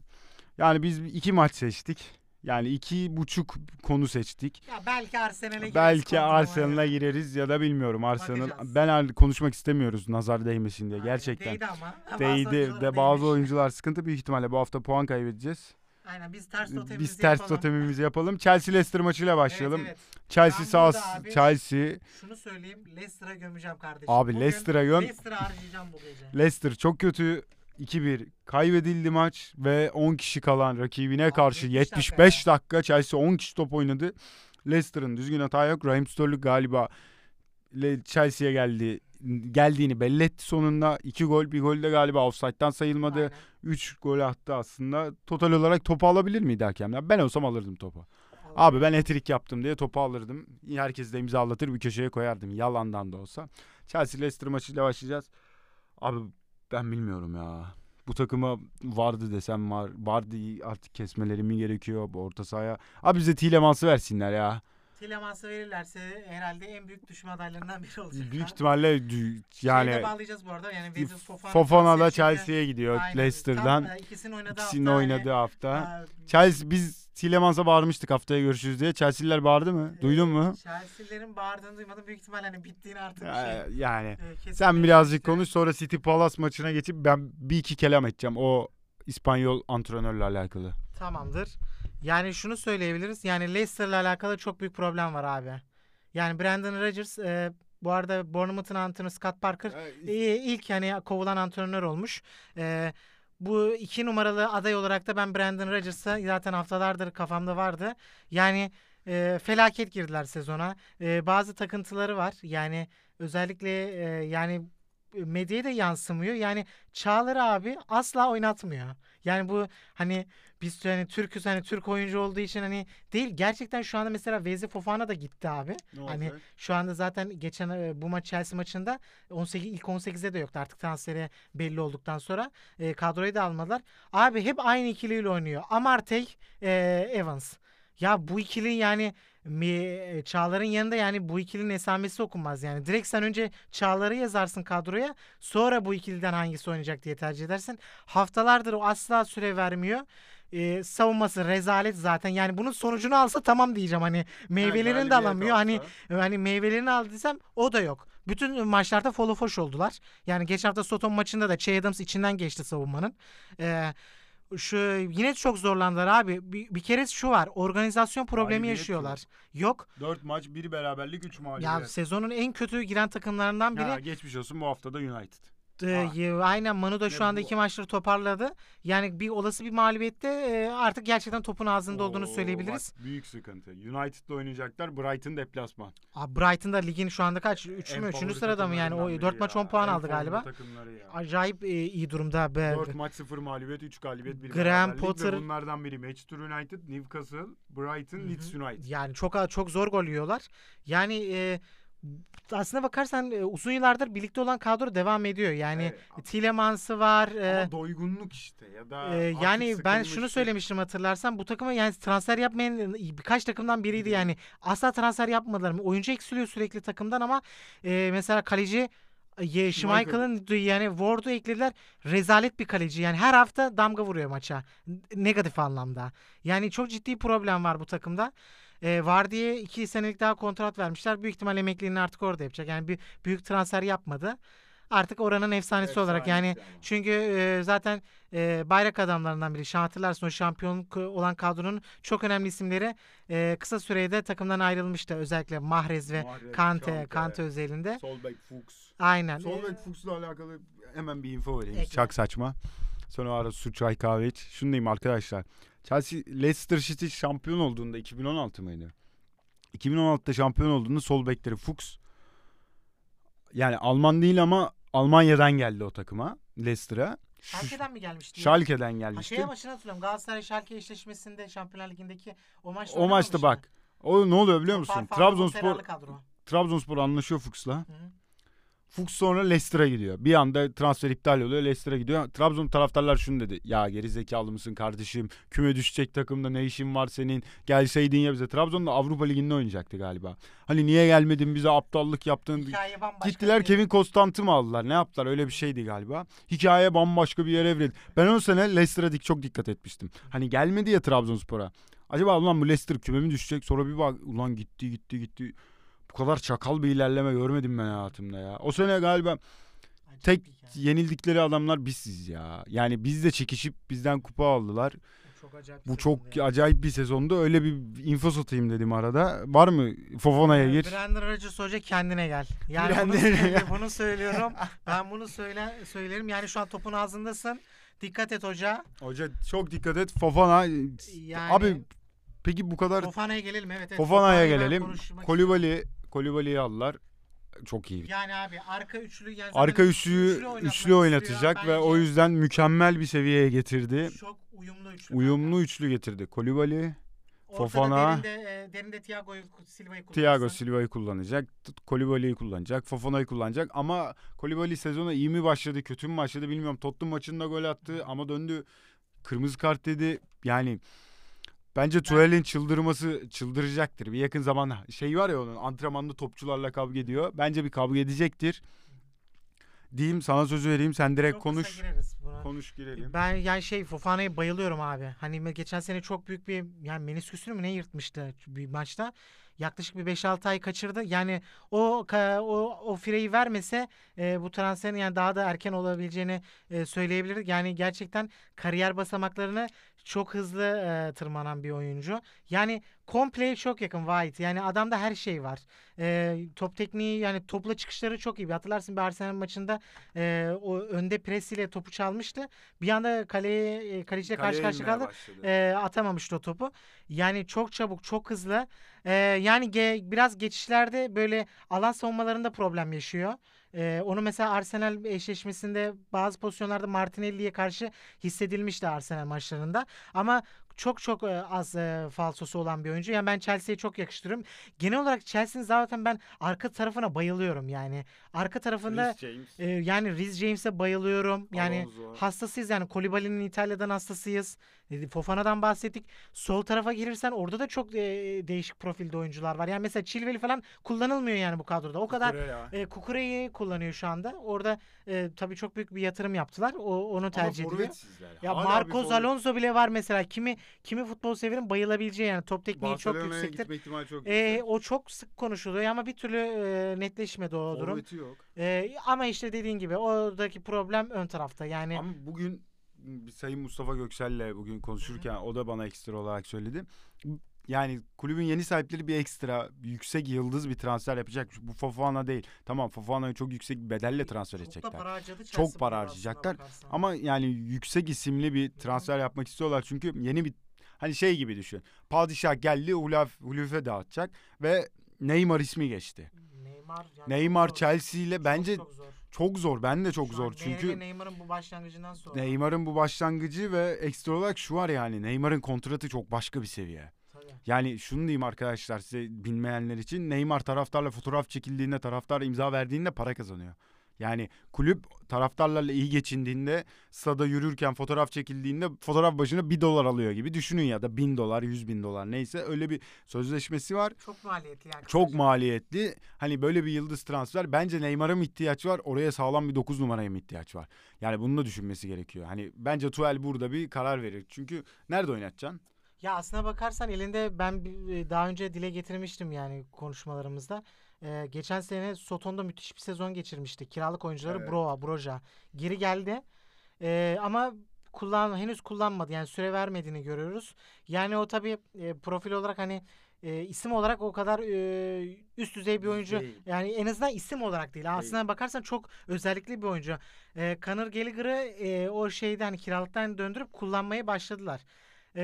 Yani biz iki maç seçtik. Yani iki buçuk konu seçtik. Ya belki Arsenal'e gireriz. Belki Arsenal'a gireriz ya da bilmiyorum. Arsenal, ben konuşmak istemiyoruz nazar değmesin diye. Aynen, gerçekten. Değdi ama. Değdi de değmiş. Bazı oyuncular sıkıntı, büyük ihtimalle bu hafta puan kaybedeceğiz. Aynen, biz ters totemimizi biz ters yapalım. totemimizi yapalım. Chelsea Leicester maçıyla başlayalım. Evet, evet. Chelsea sağ Chelsea. Şunu söyleyeyim, Leicester'a gömeceğim kardeşim. Abi bugün Leicester'a göm. Leicester'a harcayacağım bu gece. Leicester çok kötü. iki bir kaybedildi maç ve on kişi kalan rakibine abi karşı yetmiş beş dakika, dakika Chelsea on kişi top oynadı. Leicester'ın düzgün hata yok. Raheem Sterling galiba Chelsea'ye geldi. Geldiğini belli etti sonunda. İki gol, bir gol de galiba offside'dan sayılmadı. Aynen. Üç gol attı aslında. Total olarak topu alabilir miydi hakemler? Ben olsam alırdım topu. Aynen. Abi ben hat-trick yaptım diye topu alırdım. Herkes de imzalatır, bir köşeye koyardım. Yalandan da olsa. Chelsea Leicester maçıyla başlayacağız. Abi ben bilmiyorum ya. Bu takıma vardı desem var. Vardı artık kesmeleri mi gerekiyor bu orta sahaya? Abi bize Tielemans'ı versinler ya. Tielemans'ı verirlerse herhalde en büyük düşme adaylarından biri olacak. Büyük ihtimalle yani. Şeyde bağlayacağız bu arada. Yani Vezil Fofana, Fofana da Chelsea'ye gidiyor. Aynen. Leicester'dan. Tam, ikisinin oynadığı ikisinin hafta. Oynadığı yani. hafta. Ee, Chelsea, biz Tielemans'a bağırmıştık haftaya görüşürüz diye. Chelsea'liler bağırdı mı? E, Duydun mu? Chelsea'lilerin bağırdığını duymadım. Büyük ihtimalle hani bittiğini artık ya, şey. Yani. E, sen birazcık işte konuş, sonra City Palace maçına geçip ben bir iki kelam edeceğim. O İspanyol antrenörle alakalı. Tamamdır. Yani şunu söyleyebiliriz. Yani Leicester'la alakalı çok büyük problem var abi. Yani Brendan Rodgers e, bu arada Bournemouth'un antrenörü Scott Parker e, ilk yani kovulan antrenör olmuş. E, bu iki numaralı aday olarak da ben Brendan Rodgers'a zaten haftalardır kafamda vardı. Yani e, felaket girdiler sezona. E, bazı takıntıları var. Yani özellikle e, yani medyaya da yansımıyor. Yani Çağlar abi asla oynatmıyor. Yani bu hani biz hani Türk'üz, hani Türk oyuncu olduğu için hani değil. Gerçekten şu anda mesela Vezi Fofana da gitti abi. Ne hani oldu? Şu anda zaten geçen bu maç Chelsea maçında on sekiz ilk on sekize de yoktu. Artık transferi belli olduktan sonra e, kadroyu da almadılar. Abi hep aynı ikiliyle oynuyor. Amartey, e, Evans. Ya bu ikili yani Çağlar'ın yanında yani bu ikilinin esamesi okunmaz yani. Direkt sen önce Çağlar'ı yazarsın kadroya, sonra bu ikiliden hangisi oynayacak diye tercih edersin. Haftalardır o asla süre vermiyor. Ee, savunması rezalet zaten. Yani bunun sonucunu alsa tamam diyeceğim. Hani meyvelerini yani de alamıyor. Hani hani meyvelerini aldıysam o da yok. Bütün maçlarda folofoş oldular. Yani geçen hafta Soton maçında da Che Adams içinden geçti savunmanın. Eee Şu yine çok zorlandılar abi. Bir, bir kere şu var. Organizasyon problemi Galibiyet yaşıyorlar. Yok. dört maç, bir beraberlik, üç mağlubiyet. Ya sezonun en kötü giren takımlarından biri. Ya geçmiş olsun, bu hafta da United. E, aynen Manu da ne şu anda bu? iki maçları toparladı. Yani bir olası bir mağlubiyette e, artık gerçekten topun ağzında Oo, olduğunu söyleyebiliriz. Bak, büyük sıkıntı. United'la oynayacaklar. Brighton deplasman. Abi Brighton'da ligin şu anda kaç? Üç mü? Üçüncü sırada mı yani? O dört maç on puan en aldı galiba. Acayip e, iyi durumda. Dört maç sıfır mağlubiyet, üç galibiyet, bir Graham Potter. Ve bunlardan biri Manchester United, Newcastle, Brighton, Hı-hı. Leeds United. Yani çok çok zor gol yiyorlar. Yani e, aslına bakarsan uzun yıllardır birlikte olan kadro devam ediyor. Yani evet, Tielemans'ı var. Ama e, doygunluk işte ya da e, yani ben şunu işte söylemiştim hatırlarsan, bu takıma yani transfer yapmayan birkaç takımdan biriydi yani. Asla transfer yapmadılar. Oyuncu eksiliyor sürekli takımdan ama e, mesela kaleci Schmeichel'ın yani Ward'u eklediler. Rezalet bir kaleci. Yani her hafta damga vuruyor maça. Negatif anlamda. Yani çok ciddi problem var bu takımda. E, Vardy'ye iki senelik daha kontrat vermişler. Büyük ihtimal emekliliğini artık orada yapacak. Yani bir büyük transfer yapmadı. Artık oranın efsanesi Efsane olarak yani. Ama. Çünkü e, zaten e, bayrak adamlarından biri. Hatırlarsın o şampiyonluk olan kadronun çok önemli isimleri e, kısa sürede takımdan ayrılmıştı. Özellikle Mahrez ve Mahrez, Kante. Kante. Kante özelinde. Solbek Fuchs. Aynen. Solbek Fuchs'la alakalı hemen bir info vereyim. Ekle. Çak saçma. Sonra ara su, çay, kahve iç. Şunu diyeyim arkadaşlar. Chelsea, Leicester City şampiyon olduğunda iki bin on altı mıydı? iki bin on altıda şampiyon olduğunda sol bekleri Fuchs. Yani Alman değil ama Almanya'dan geldi o takıma. Leicester'a. Schalke'den mi gelmişti? Schalke'den gelmişti. Ha, şeye başını hatırlıyorum. Galatasaray Schalke eşleşmesinde Şampiyonlar Ligi'ndeki o maçta. O maçta bak. O ne oluyor biliyor musun? Trabzonspor Trabzonspor anlaşıyor Fuchs'la. Hı. Fuchs sonra Leicester'a gidiyor. Bir anda transfer iptal oluyor. Leicester'a gidiyor. Trabzon taraftarlar şunu dedi. Ya geri zekalı mısın kardeşim? Küme düşecek takımda ne işin var senin? Gelseydin ya bize. Trabzon'da Avrupa Ligi'nde oynayacaktı galiba. Hani niye gelmedin bize, aptallık yaptın? Gittiler Kevin Konstant'ı mı aldılar? Ne yaptılar? Öyle bir şeydi galiba. Hikaye bambaşka bir yere evrildi. Ben o sene Leicester'a dik çok dikkat etmiştim. Hani gelmedi ya Trabzonspor'a. Acaba ulan bu Leicester küme mi düşecek? Sonra bir bak ulan gitti gitti gitti. Bu kadar çakal bir ilerleme görmedim ben hayatımda ya. O sene galiba tek yenildikleri adamlar biziz ya. Yani biz de çekişip bizden kupa aldılar. Çok bu çok acayip bir sezonda. Öyle bir info satayım dedim arada. Var mı? Fofona'ya gir. Brandon Rodgers hoca kendine gel. Yani bunu, bunu söylüyorum. Ben bunu söyle, söylerim. Yani şu an topun ağzındasın. Dikkat et hoca. Hoca çok dikkat et. Fofana. Yani... Abi peki bu kadar. Fofana'ya gelelim. Evet, evet. Fofana'ya gelelim. Kolibali, Kolibali'yi aldılar. Çok iyi. Yani abi arka üçlü. Yani arka üçlüyü üçlü, üçlü oynatacak istiyor. Ve bence o yüzden mükemmel bir seviyeye getirdi. Çok uyumlu üçlü. Uyumlu yani. Üçlü getirdi. Kolibali, Fofana. Derinde, derinde Thiago Silva'yı kullanacak. Thiago Silva'yı kullanacak. Kolibali'yi kullanacak. Fofana'yı kullanacak. Ama Kolibali sezona iyi mi başladı, kötü mü başladı bilmiyorum. Tottenham maçında gol attı ama döndü. Kırmızı kart dedi. Yani bence Tuchel'in çıldırması çıldıracaktır. Bir yakın zamanda şey var ya, onun antrenmanda topçularla kavga ediyor. Bence bir kavga edecektir. Diyeyim, sana sözü vereyim, sen direkt çok konuş. Konuş girelim. Ben yani şey Fofana'ya bayılıyorum abi. Hani geçen sene çok büyük bir yani menisküsünü mü ne yırtmıştı bir maçta. Yaklaşık bir beş altı ay kaçırdı. Yani o o o fireyi vermese e, bu transferin yani daha da erken olabileceğini e, söyleyebilirdik. Yani gerçekten kariyer basamaklarını çok hızlı e, tırmanan bir oyuncu. Yani komple çok yakın White. Yani adamda her şey var. E, top tekniği yani topla çıkışları çok iyi. Hatırlarsın bir Arsenal maçında e, o önde presiyle topu çalmıştı. Bir anda kaleye kaleciyle karşı karşıya kaldı. E, atamamıştı o topu. Yani çok çabuk, çok hızlı. E, yani ge, biraz geçişlerde böyle alan savunmalarında problem yaşıyor. Ee, onu mesela Arsenal eşleşmesinde bazı pozisyonlarda Martinelli'ye karşı hissedilmişti Arsenal maçlarında. Ama çok çok az e, falsosu olan bir oyuncu. Yani ben Chelsea'ye çok yakıştırıyorum. Genel olarak Chelsea'nin zaten ben arka tarafına bayılıyorum yani. Arka tarafında Reece James. E, yani Reece James'e bayılıyorum. Yani Alonso. Hastasıyız yani. Kolibali'nin İtalya'dan hastasıyız. Fofana'dan bahsettik. Sol tarafa girirsen orada da çok e, değişik profilde oyuncular var. Yani mesela Chilwell falan kullanılmıyor yani bu kadroda. O kadar e, Kukure'yi kullanıyor şu anda. Orada e, tabii çok büyük bir yatırım yaptılar. O, onu tercih ama ediyor. Ya hala Marcos Alonso bile var mesela. Kimi Kimi futbol severin bayılabileceği yani top tekniği çok yüksektir. Çok e, o çok sık konuşuluyor ama bir türlü e, netleşmedi o forveti durum. Forveti yok. E, ama işte dediğin gibi oradaki problem ön tarafta yani. Ama bugün Sayın Mustafa Göksel'le bugün konuşurken Hı-hı. o da bana ekstra olarak söyledi. Yani kulübün yeni sahipleri bir ekstra yüksek yıldız bir transfer yapacak. Bu Fofana değil. Tamam, Fofana'yı çok yüksek bir bedelle transfer çok edecekler. Para çok para harcayacaklar. Ama yani yüksek isimli bir transfer yapmak istiyorlar. Çünkü yeni bir hani şey gibi düşün. Padişah geldi Hulufe dağıtacak ve Neymar ismi geçti. Neymar, yani Neymar Chelsea ile bence çok zor. Çok zor. Ben de çok şu zor çünkü Neymar'ın bu başlangıcından sonra. Neymar'ın bu başlangıcı ve ekstra olarak şu var yani Neymar'ın kontratı çok başka bir seviye. Yani şunu diyeyim arkadaşlar size bilmeyenler için. Neymar taraftarla fotoğraf çekildiğinde, taraftar imza verdiğinde para kazanıyor. Yani kulüp taraftarlarla iyi geçindiğinde, stada yürürken fotoğraf çekildiğinde fotoğraf başına bir dolar alıyor gibi düşünün ya da bin dolar, yüz bin dolar neyse öyle bir sözleşmesi var. Çok maliyetli yani. Çok maliyetli. Hani böyle bir yıldız transfer. Bence Neymar'a mı ihtiyaç var? Oraya sağlam bir dokuz numaraya mı ihtiyaç var? Yani bunu da düşünmesi gerekiyor. Hani bence Tuchel burada bir karar verir. Çünkü nerede oynatacaksın? Ya aslına bakarsan elinde ben daha önce dile getirmiştim yani konuşmalarımızda. Ee, geçen sene Soton'da müthiş bir sezon geçirmişti. Kiralık oyuncuları evet. Broa, Broja geri geldi. Ee, ama kullan henüz kullanmadı. Yani süre vermediğini görüyoruz. Yani o tabii e, profil olarak hani e, isim olarak o kadar e, üst düzey bir oyuncu. Değil. Yani en azından isim olarak değil. değil. Aslına bakarsan çok özellikli bir oyuncu. E, Conor Gallagher'ı e, o şeyden hani kiralıktan döndürüp kullanmaya başladılar.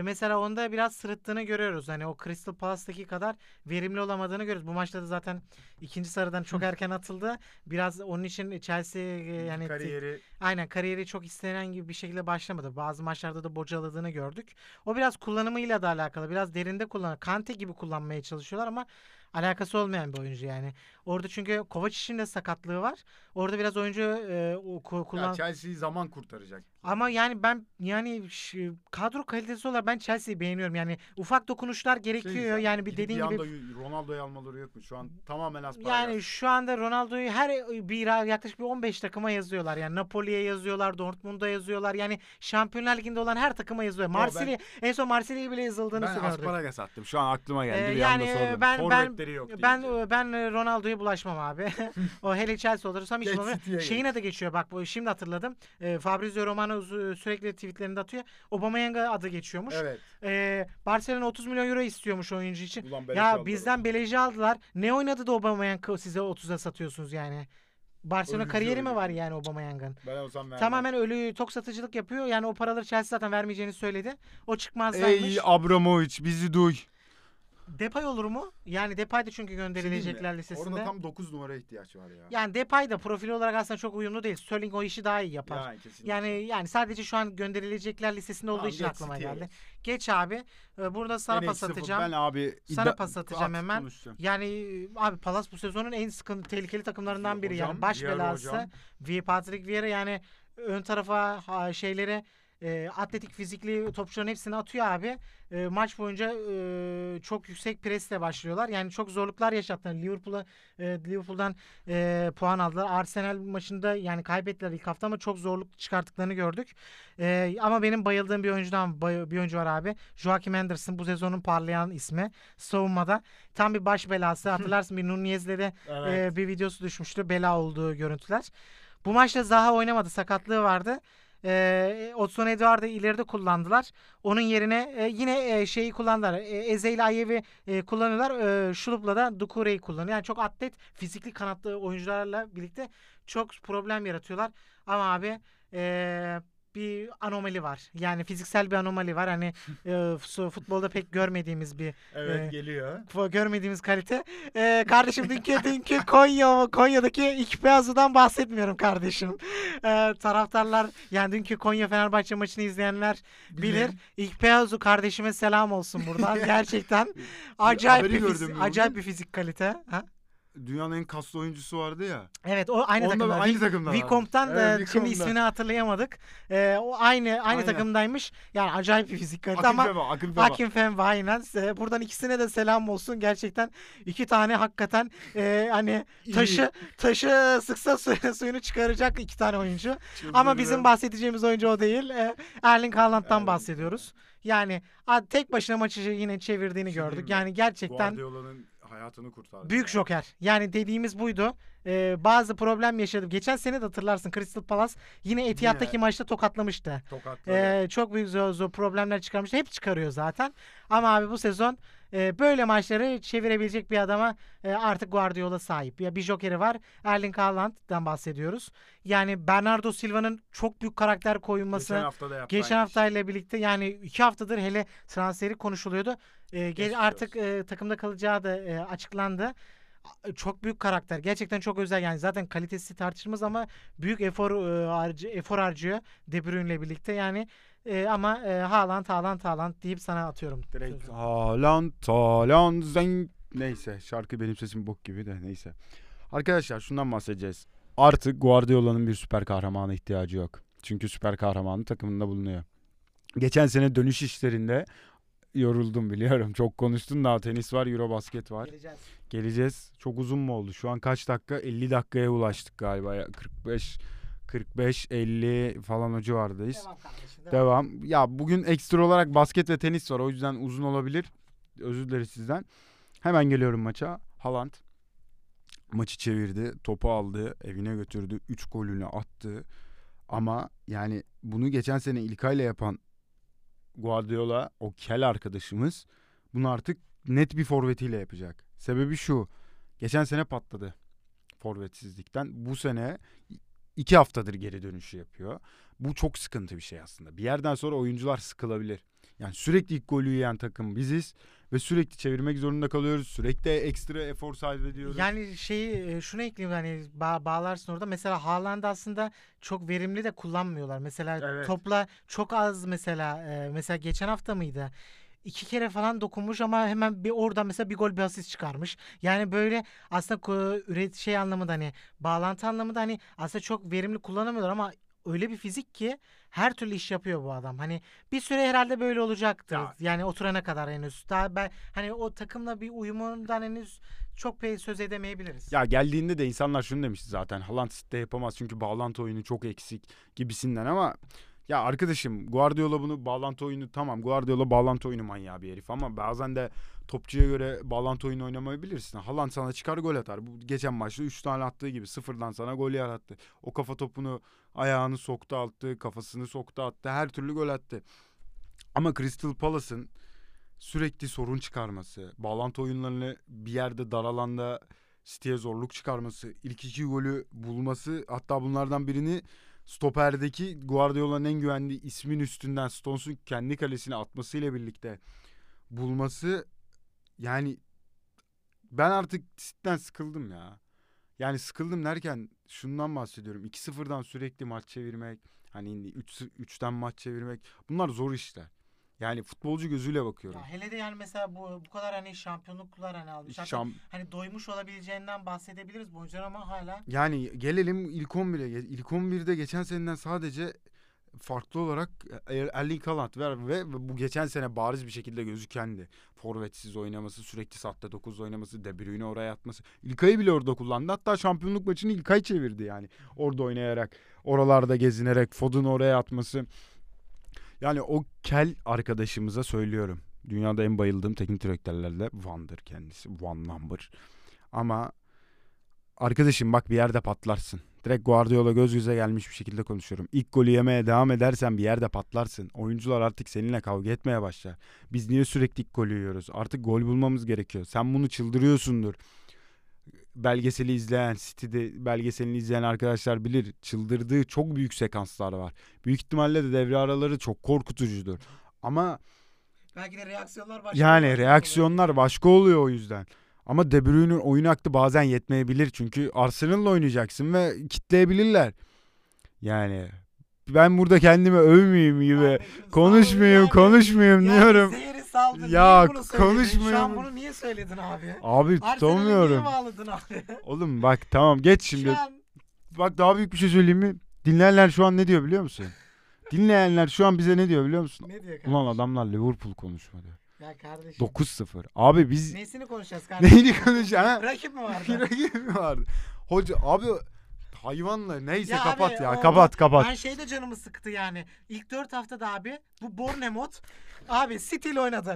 Mesela onda biraz sırıttığını görüyoruz. Hani o Crystal Palace'daki kadar verimli olamadığını görüyoruz. Bu maçta da zaten ikinci sarıdan çok erken atıldı. Biraz onun için Chelsea yani kariyeri. Aynen kariyeri çok istenen gibi bir şekilde başlamadı. Bazı maçlarda da bocaladığını gördük. O biraz kullanımıyla da alakalı. Biraz derinde kullanıyor. Kante gibi kullanmaya çalışıyorlar ama alakası olmayan bir oyuncu yani. Orada çünkü Kovacic'in de sakatlığı var. Orada biraz oyuncu e, o, kullan... Ya Chelsea'yi zaman kurtaracak. Ama yani ben yani şu, kadro kalitesi olarak ben Chelsea'yi beğeniyorum. Yani ufak dokunuşlar gerekiyor. Şey, yani bir dediğin gibi Ronaldo'yu almaları yok mu? Şu an tamamen az para. Yani şu anda Ronaldo'yu her bir yaklaşık bir on beş takıma yazıyorlar. Yani Napoli'ye yazıyorlar, Dortmund'a yazıyorlar. Yani Şampiyonlar Ligi'nde olan her takıma yazıyor. Marsilya en son Marsilya'ya bile yazıldığını söylüyorum. Ben Asparagas attım. Şu an aklıma geldi. Ee, bir yani ben forvetleri yok. Ben ben, ben Ronaldo'ya bulaşmam abi. O hele Chelsea olursam hiç olmuyor. Şeyin adı geçiyor bak bu şimdi hatırladım. E, Fabrizio Romano sürekli tweetlerinde atıyor. Aubameyang'a adı geçiyormuş. Evet. E, Barcelona otuz milyon euro istiyormuş oyuncu için. Ya aldılar. Bizden Beleji aldılar. Ne oynadı da Aubameyang'ı size otuza satıyorsunuz yani? Barcelona kariyeri mi var yani Aubameyang'ın? Tamamen ölü tok satıcılık yapıyor. Yani o paraları Chelsea zaten vermeyeceğini söyledi. O çıkmazlarmış. Ey Abramovich bizi duy. Depay olur mu? Yani Depay da çünkü gönderilecekler şey listesinde. Orada tam dokuz numara ihtiyaç var ya. Yani Depay da profil olarak aslında çok uyumlu değil. Sterling o işi daha iyi yapar. Yani yani, yani sadece şu an gönderilecekler listesinde olduğu tamam, için aklıma geldi. Yerim. Geç abi. Burada sana en pas atacağım. Ben abi sana pas atacağım hemen. Konuşacağım. Yani abi Palace bu sezonun en sıkıntı tehlikeli takımlarından biri hocam, yani baş belası. V Patrick Vieira yani ön tarafa şeyleri E, atletik fizikli topçuların hepsini atıyor abi. E, maç boyunca e, çok yüksek presle başlıyorlar. Yani çok zorluklar yaşattılar. Liverpool'a e, Liverpool'dan e, puan aldılar. Arsenal maçında yani kaybettiler ilk hafta ama çok zorluk çıkarttıklarını gördük. E, ama benim bayıldığım bir oyuncudan bir oyuncu var abi. Joachim Anderson bu sezonun parlayan ismi. Savunmada tam bir baş belası. Hatırlarsın bir Nunez'le de evet. e, bir videosu düşmüştü. Bela olduğu görüntüler. Bu maçta Zaha oynamadı. Sakatlığı vardı. Ee, Otson Eduard'ı ileride kullandılar. Onun yerine e, yine e, şeyi kullandılar. E, Eze ile Ayev'i e, kullanıyorlar. E, Şulup'la da Dukure'yi kullanıyor. Yani çok atlet, fizikli kanatlı oyuncularla birlikte çok problem yaratıyorlar. Ama abi e, bir anomali var. Yani fiziksel bir anomali var. Hani e, futbolda pek görmediğimiz bir evet, e, geliyor. Görmediğimiz kalite. E, kardeşim dünkü, dünkü Konya Konya'daki iki beyazudan bahsetmiyorum kardeşim. E, taraftarlar yani dünkü Konya Fenerbahçe maçını izleyenler bilir. İlk beyazu kardeşime selam olsun buradan. Gerçekten acayip bir fizik, acayip bir fizik kalite. Ha? Dünyanın en kaslı oyuncusu vardı ya. Evet o aynı takımda. Aynı takımda. Vicomte'dan da evet, şimdi ismini hatırlayamadık. Ee, o aynı aynı aynen. takımdaymış. Yani acayip bir fizik kalite ama Hakim Femba aynen. Ee, buradan ikisine de selam olsun. Gerçekten iki tane hakikaten e, hani taşı taşı sıksa suyunu çıkaracak iki tane oyuncu. Çıldırıyor. Ama bizim bahsedeceğimiz oyuncu o değil. Ee, Erling Haaland'dan yani. bahsediyoruz. Yani tek başına maçı yine çevirdiğini şimdi gördük. Mi? Yani gerçekten hayatını kurtardı. Büyük joker. Yani dediğimiz buydu. Ee, bazı problem yaşadım. Geçen sene de hatırlarsın Crystal Palace yine Etihad'daki yine. maçta tokatlamıştı. Ee, çok büyük zor, zor problemler çıkarmıştı. Hep çıkarıyor zaten. Ama abi bu sezon e, böyle maçları çevirebilecek bir adama e, artık Guardiola sahip. Ya bir jokeri var. Erling Haaland'dan bahsediyoruz. Yani Bernardo Silva'nın çok büyük karakter koyulması. Geçen hafta da yaptı. Geçen haftayla şey. birlikte yani iki haftadır hele transferi konuşuluyordu. Ee, artık e, takımda kalacağı da e, açıklandı. Çok büyük karakter. Gerçekten çok özel yani. Zaten kalitesi tartışılmaz ama büyük efor e, harcı, efor harcıyor De Bruyne'le birlikte. Yani e, ama e, Haaland, Haaland, Haaland deyip sana atıyorum. Direkt Haaland, Haaland zeng... Neyse şarkı benim sesim bok gibi de neyse. Arkadaşlar şundan bahsedeceğiz. Artık Guardiola'nın bir süper kahramana ihtiyacı yok. Çünkü süper kahramanı takımında bulunuyor. Geçen sene dönüş işlerinde yoruldum biliyorum. Çok konuştun daha. Tenis var, Eurobasket var. Geleceğiz. Geleceğiz. Çok uzun mu oldu? Şu an kaç dakika? elli dakikaya ulaştık galiba. Ya. kırk beş, kırk beş, elli falan o civardayız. Devam kardeşim. Devam. devam. Ya bugün ekstra olarak basket ve tenis var. O yüzden uzun olabilir. Özür dileriz sizden. Hemen geliyorum maça. Haaland maçı çevirdi. Topu aldı. Evine götürdü. üç golünü attı. Ama yani bunu geçen sene İlkay'la yapan Guardiola, o kel arkadaşımız bunu artık net bir forvetiyle yapacak. Sebebi şu. Geçen sene patladı forvetsizlikten. Bu sene iki haftadır geri dönüşü yapıyor. Bu çok sıkıntı bir şey aslında. Bir yerden sonra oyuncular sıkılabilir. Yani sürekli ilk golü yiyen takım biziz ve sürekli çevirmek zorunda kalıyoruz. Sürekli ekstra efor sarf ediyoruz. Yani şeyi şunu ekleyeyim hani ba- bağlarsın orada. Mesela Haaland'ı aslında çok verimli de kullanmıyorlar. Mesela evet. topla çok az mesela mesela geçen hafta mıydı? iki kere falan dokunmuş ama hemen bir orada mesela bir gol bir asist çıkarmış. Yani böyle aslında üret şey anlamında, hani bağlantı anlamında hani aslında çok verimli kullanamıyorlar ama öyle bir fizik ki her türlü iş yapıyor bu adam. Hani bir süre herhalde böyle olacaktı. Ya. Yani oturana kadar henüz. Daha ben hani o takımla bir uyumundan henüz çok pek söz edemeyebiliriz. Ya geldiğinde de insanlar şunu demişti zaten. Haaland de yapamaz çünkü bağlantı oyunu çok eksik gibisinden ama ya arkadaşım Guardiola bunu bağlantı oyunu tamam Guardiola bağlantı oyunu manyağı bir herif ama bazen de topçuya göre bağlantı oyunu oynamayabilirsin. Haaland sana çıkar gol atar. Bu geçen maçta üç tane attığı gibi sıfırdan sana gol yarattı. O kafa topunu ayağını soktu attı, kafasını soktu attı, her türlü gol attı. Ama Crystal Palace'ın sürekli sorun çıkarması, bağlantı oyunlarını bir yerde daralanda City'ye zorluk çıkarması, ilk iki golü bulması, hatta bunlardan birini stoperdeki Guardiola'nın en güvendiği ismin üstünden Stones'un kendi kalesine atmasıyla birlikte bulması, yani ben artık City'den sıkıldım ya. Yani sıkıldım derken şundan bahsediyorum. iki sıfırdan sürekli maç çevirmek, hani üç üçten maç çevirmek, bunlar zor işler. Yani futbolcu gözüyle bakıyorum. Ya hele de yani mesela bu bu kadar hani şampiyonluklar hani almış. Şam... Hani doymuş olabileceğinden bahsedebiliriz oyuncular ama hala. Yani gelelim ilk on bire. İlk on birde geçen seneden sadece farklı olarak Erling Haaland ver ve bu geçen sene bariz bir şekilde gözükendi. Forvetsiz oynaması, sürekli saatte dokuzda oynaması, De Bruyne oraya atması. İlkay'ı bile orada kullandı. Hatta şampiyonluk maçını İlkay çevirdi yani. Orada oynayarak, oralarda gezinerek, Foden oraya atması. Yani o kel arkadaşımıza söylüyorum. Dünyada en bayıldığım teknik direktörlerle Van'dır kendisi. One number. Ama arkadaşım bak bir yerde patlarsın. Direkt Guardiola göz göze gelmiş bir şekilde konuşuyorum. İlk golü yemeye devam edersen bir yerde patlarsın. Oyuncular artık seninle kavga etmeye başlar. Biz niye sürekli ilk golü yiyoruz? Artık gol bulmamız gerekiyor. Sen bunu çıldırıyorsundur. Belgeseli izleyen, City'de belgeselini izleyen arkadaşlar bilir. Çıldırdığı çok büyük sekanslar var. Büyük ihtimalle de devre araları çok korkutucudur. Ama belki de reaksiyonlar başka. Yani reaksiyonlar başka oluyor o yüzden. Ama De Bruyne'nin oyun aklı bazen yetmeyebilir. Çünkü Arsenal'la oynayacaksın ve kitleyebilirler. Yani ben burada kendimi övmeyeyim gibi konuşmayayım, konuşmayayım yani diyorum. Seyri saldın. Ya konuşmayayım. Şu an bunu niye söyledin abi? Abi tutamıyorum. Abi? Oğlum bak tamam geç şimdi. An... Bak daha büyük bir şey söyleyeyim mi? Dinleyenler şu an ne diyor biliyor musun? Dinleyenler şu an bize ne diyor biliyor musun? Ne diyor kardeşim? Ulan adamlar Liverpool konuşma diyor. Ya kardeşim. dokuz sıfır. Abi biz... Nesini konuşacağız kardeşim? Neyini konuşacağız ha? Rakip mi vardı? Rakip mi vardı? Hoca abi... Hayvanla neyse ya kapat abi, ya o, kapat kapat. Ben şeyde canımı sıktı yani. İlk dört haftada abi bu Bournemouth abi City'yle oynadı.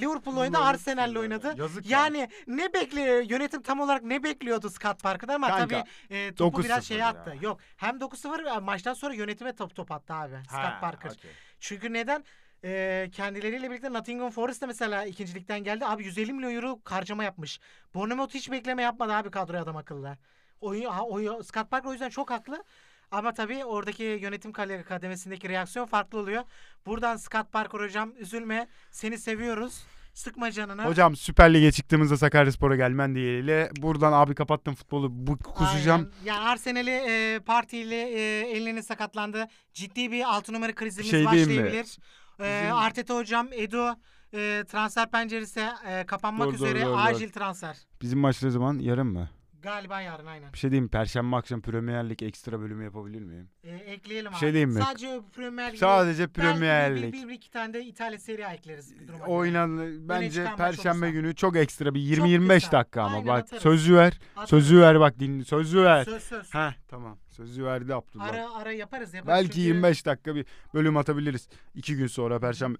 Liverpool'la oynadı, Arsenal'le oynadı. Yazık yani ya. Ne bekliyor yönetim tam olarak ne bekliyordu Scott Parker'dan ama kanka, tabii e, topu biraz şey attı. Ya. Yok hem dokuz sıfır maçtan sonra yönetime top top attı abi Scott ha, Parker. Okay. Çünkü neden? E, kendileriyle birlikte Nottingham Forest de mesela ikincilikten geldi. Abi yüz elli milyon euro harcama yapmış. Bournemouth hiç bekleme yapmadı abi kadroya adam akıllı. Oyun, ha, oyun, Scott Parker o yüzden çok haklı. Ama tabii oradaki yönetim kademesindeki reaksiyon farklı oluyor. Buradan Scott Parker hocam üzülme. Seni seviyoruz. Sıkma canına. Hocam Süper Lig'e çıktığımızda Sakaryaspor'a gelmen diyeyle. Buradan abi kapattım futbolu. Bu kusacağım. Aynen. Yani Arsenal'i e, partiyle e, elini sakatlandı. Ciddi bir altı numara krizimiz şey başlayabilir. E, Arteta hocam Edo e, transfer penceresi e, kapanmak doğru, üzere. Doğru, doğru, acil doğru. Transfer. Bizim maçlı zaman yarın mı? Galiba yarın aynen. Bir şey diyeyim mi? Perşembe akşam Premier Lig ekstra bölümü yapabilir miyim? E, ekleyelim abi. Bir şey diyeyim mi? Sadece Premier Lig. Sadece Premier Lig. Bir, bir iki tane de İtalya Serie A ekleriz. O inanılır. Bence Perşembe günü çok ekstra bir yirmi yirmi beş dakika ama. Aynen, bak atarım. Sözü ver. Atarım. Sözü ver bak dinle. Sözü ver. Söz söz. Heh tamam. Sözü verdi Abdullah. Ara ara yaparız. yaparız. Belki çünkü... yirmi beş dakika bir bölüm atabiliriz. iki gün sonra Perşembe.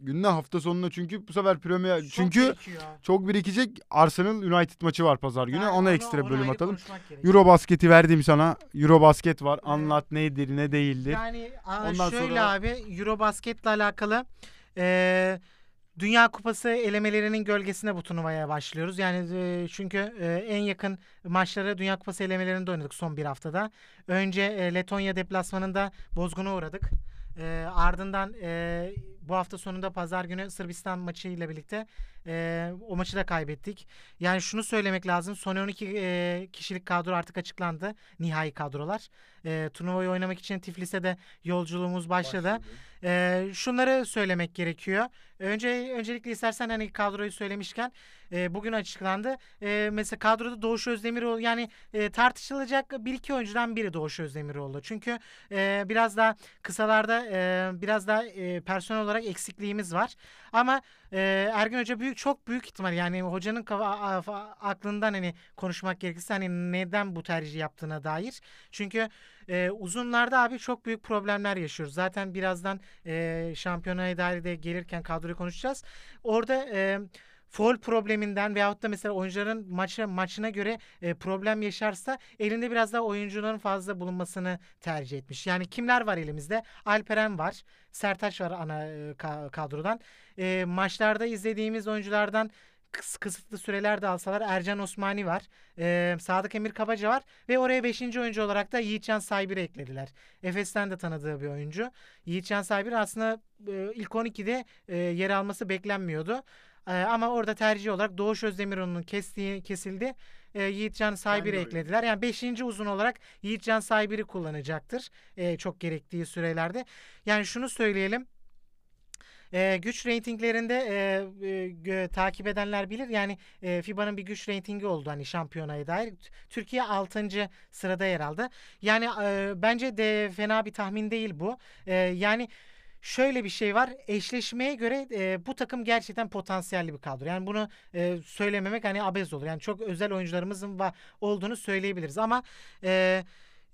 Günde hafta sonuna çünkü bu sefer Premier çok çünkü birikiyor. Çok birikecek. Arsenal United maçı var pazar günü. Yani ona onu, ekstra ona bölüm atalım. Eurobasket'i verdim sana. Eurobasket var. Evet. Anlat neydi ne değildi. Yani ondan şöyle sonra... abi Eurobasket'le alakalı e, Dünya Kupası elemelerinin gölgesine bu turnuvaya başlıyoruz. Yani e, çünkü e, en yakın maçları Dünya Kupası elemelerinde oynadık son bir haftada. Önce e, Letonya deplasmanında bozguna uğradık. E, ardından e, bu hafta sonunda pazar günü Sırbistan maçıyla birlikte E, o maçı da kaybettik. Yani şunu söylemek lazım. Son on iki e, kişilik kadro artık açıklandı. Nihai kadrolar. E, turnuvayı oynamak için Tiflis'e de yolculuğumuz başladı. E, şunları söylemek gerekiyor. Önce öncelikle istersen hani kadroyu söylemişken e, bugün açıklandı. E, mesela kadroda Doğuş Özdemiroğlu, yani e, tartışılacak bir iki oyuncudan biri Doğuş Özdemiroğlu. Çünkü e, biraz daha kısalarda e, biraz daha e, personel olarak eksikliğimiz var. Ama e, Ergin Hoca büyük çok büyük ihtimal, yani hocanın aklından hani konuşmak gerekirse hani neden bu tercihi yaptığına dair. Çünkü Ee, uzunlarda abi çok büyük problemler yaşıyoruz. Zaten birazdan e, şampiyonaya dair de gelirken kadroyu konuşacağız. Orada e, foul probleminden veyahut da mesela oyuncuların maça, maçına göre e, problem yaşarsa elinde biraz daha oyuncuların fazla bulunmasını tercih etmiş. Yani kimler var elimizde? Alperen var. Sertaç var ana e, kadrodan. E, maçlarda izlediğimiz oyunculardan kısıtlı süreler de alsalar Ercan Osmani var. Ee, Sadık Emir Kabaca var. Ve oraya beşinci oyuncu olarak da Yiğitcan Saybir'i eklediler. Efes'ten de tanıdığı bir oyuncu. Yiğitcan Saybir aslında e, ilk on ikide e, yer alması beklenmiyordu. E, ama orada tercih olarak Doğuş Özdemiroğlu'nun kestiği kesildi. E, Yiğitcan Saybir'i eklediler. Yani beşinci uzun olarak Yiğitcan Saybir'i kullanacaktır. E, çok gerektiği sürelerde. Yani şunu söyleyelim. Ee, güç reytinglerinde e, e, e, takip edenler bilir. Yani e, FIBA'nın bir güç reytingi oldu hani şampiyonaya dair. Türkiye altıncı sırada yer aldı. Yani e, bence de fena bir tahmin değil bu. E, yani şöyle bir şey var. Eşleşmeye göre e, bu takım gerçekten potansiyelli bir kadro. Yani bunu e, söylememek hani abes olur. Yani çok özel oyuncularımızın va- olduğunu söyleyebiliriz ama e,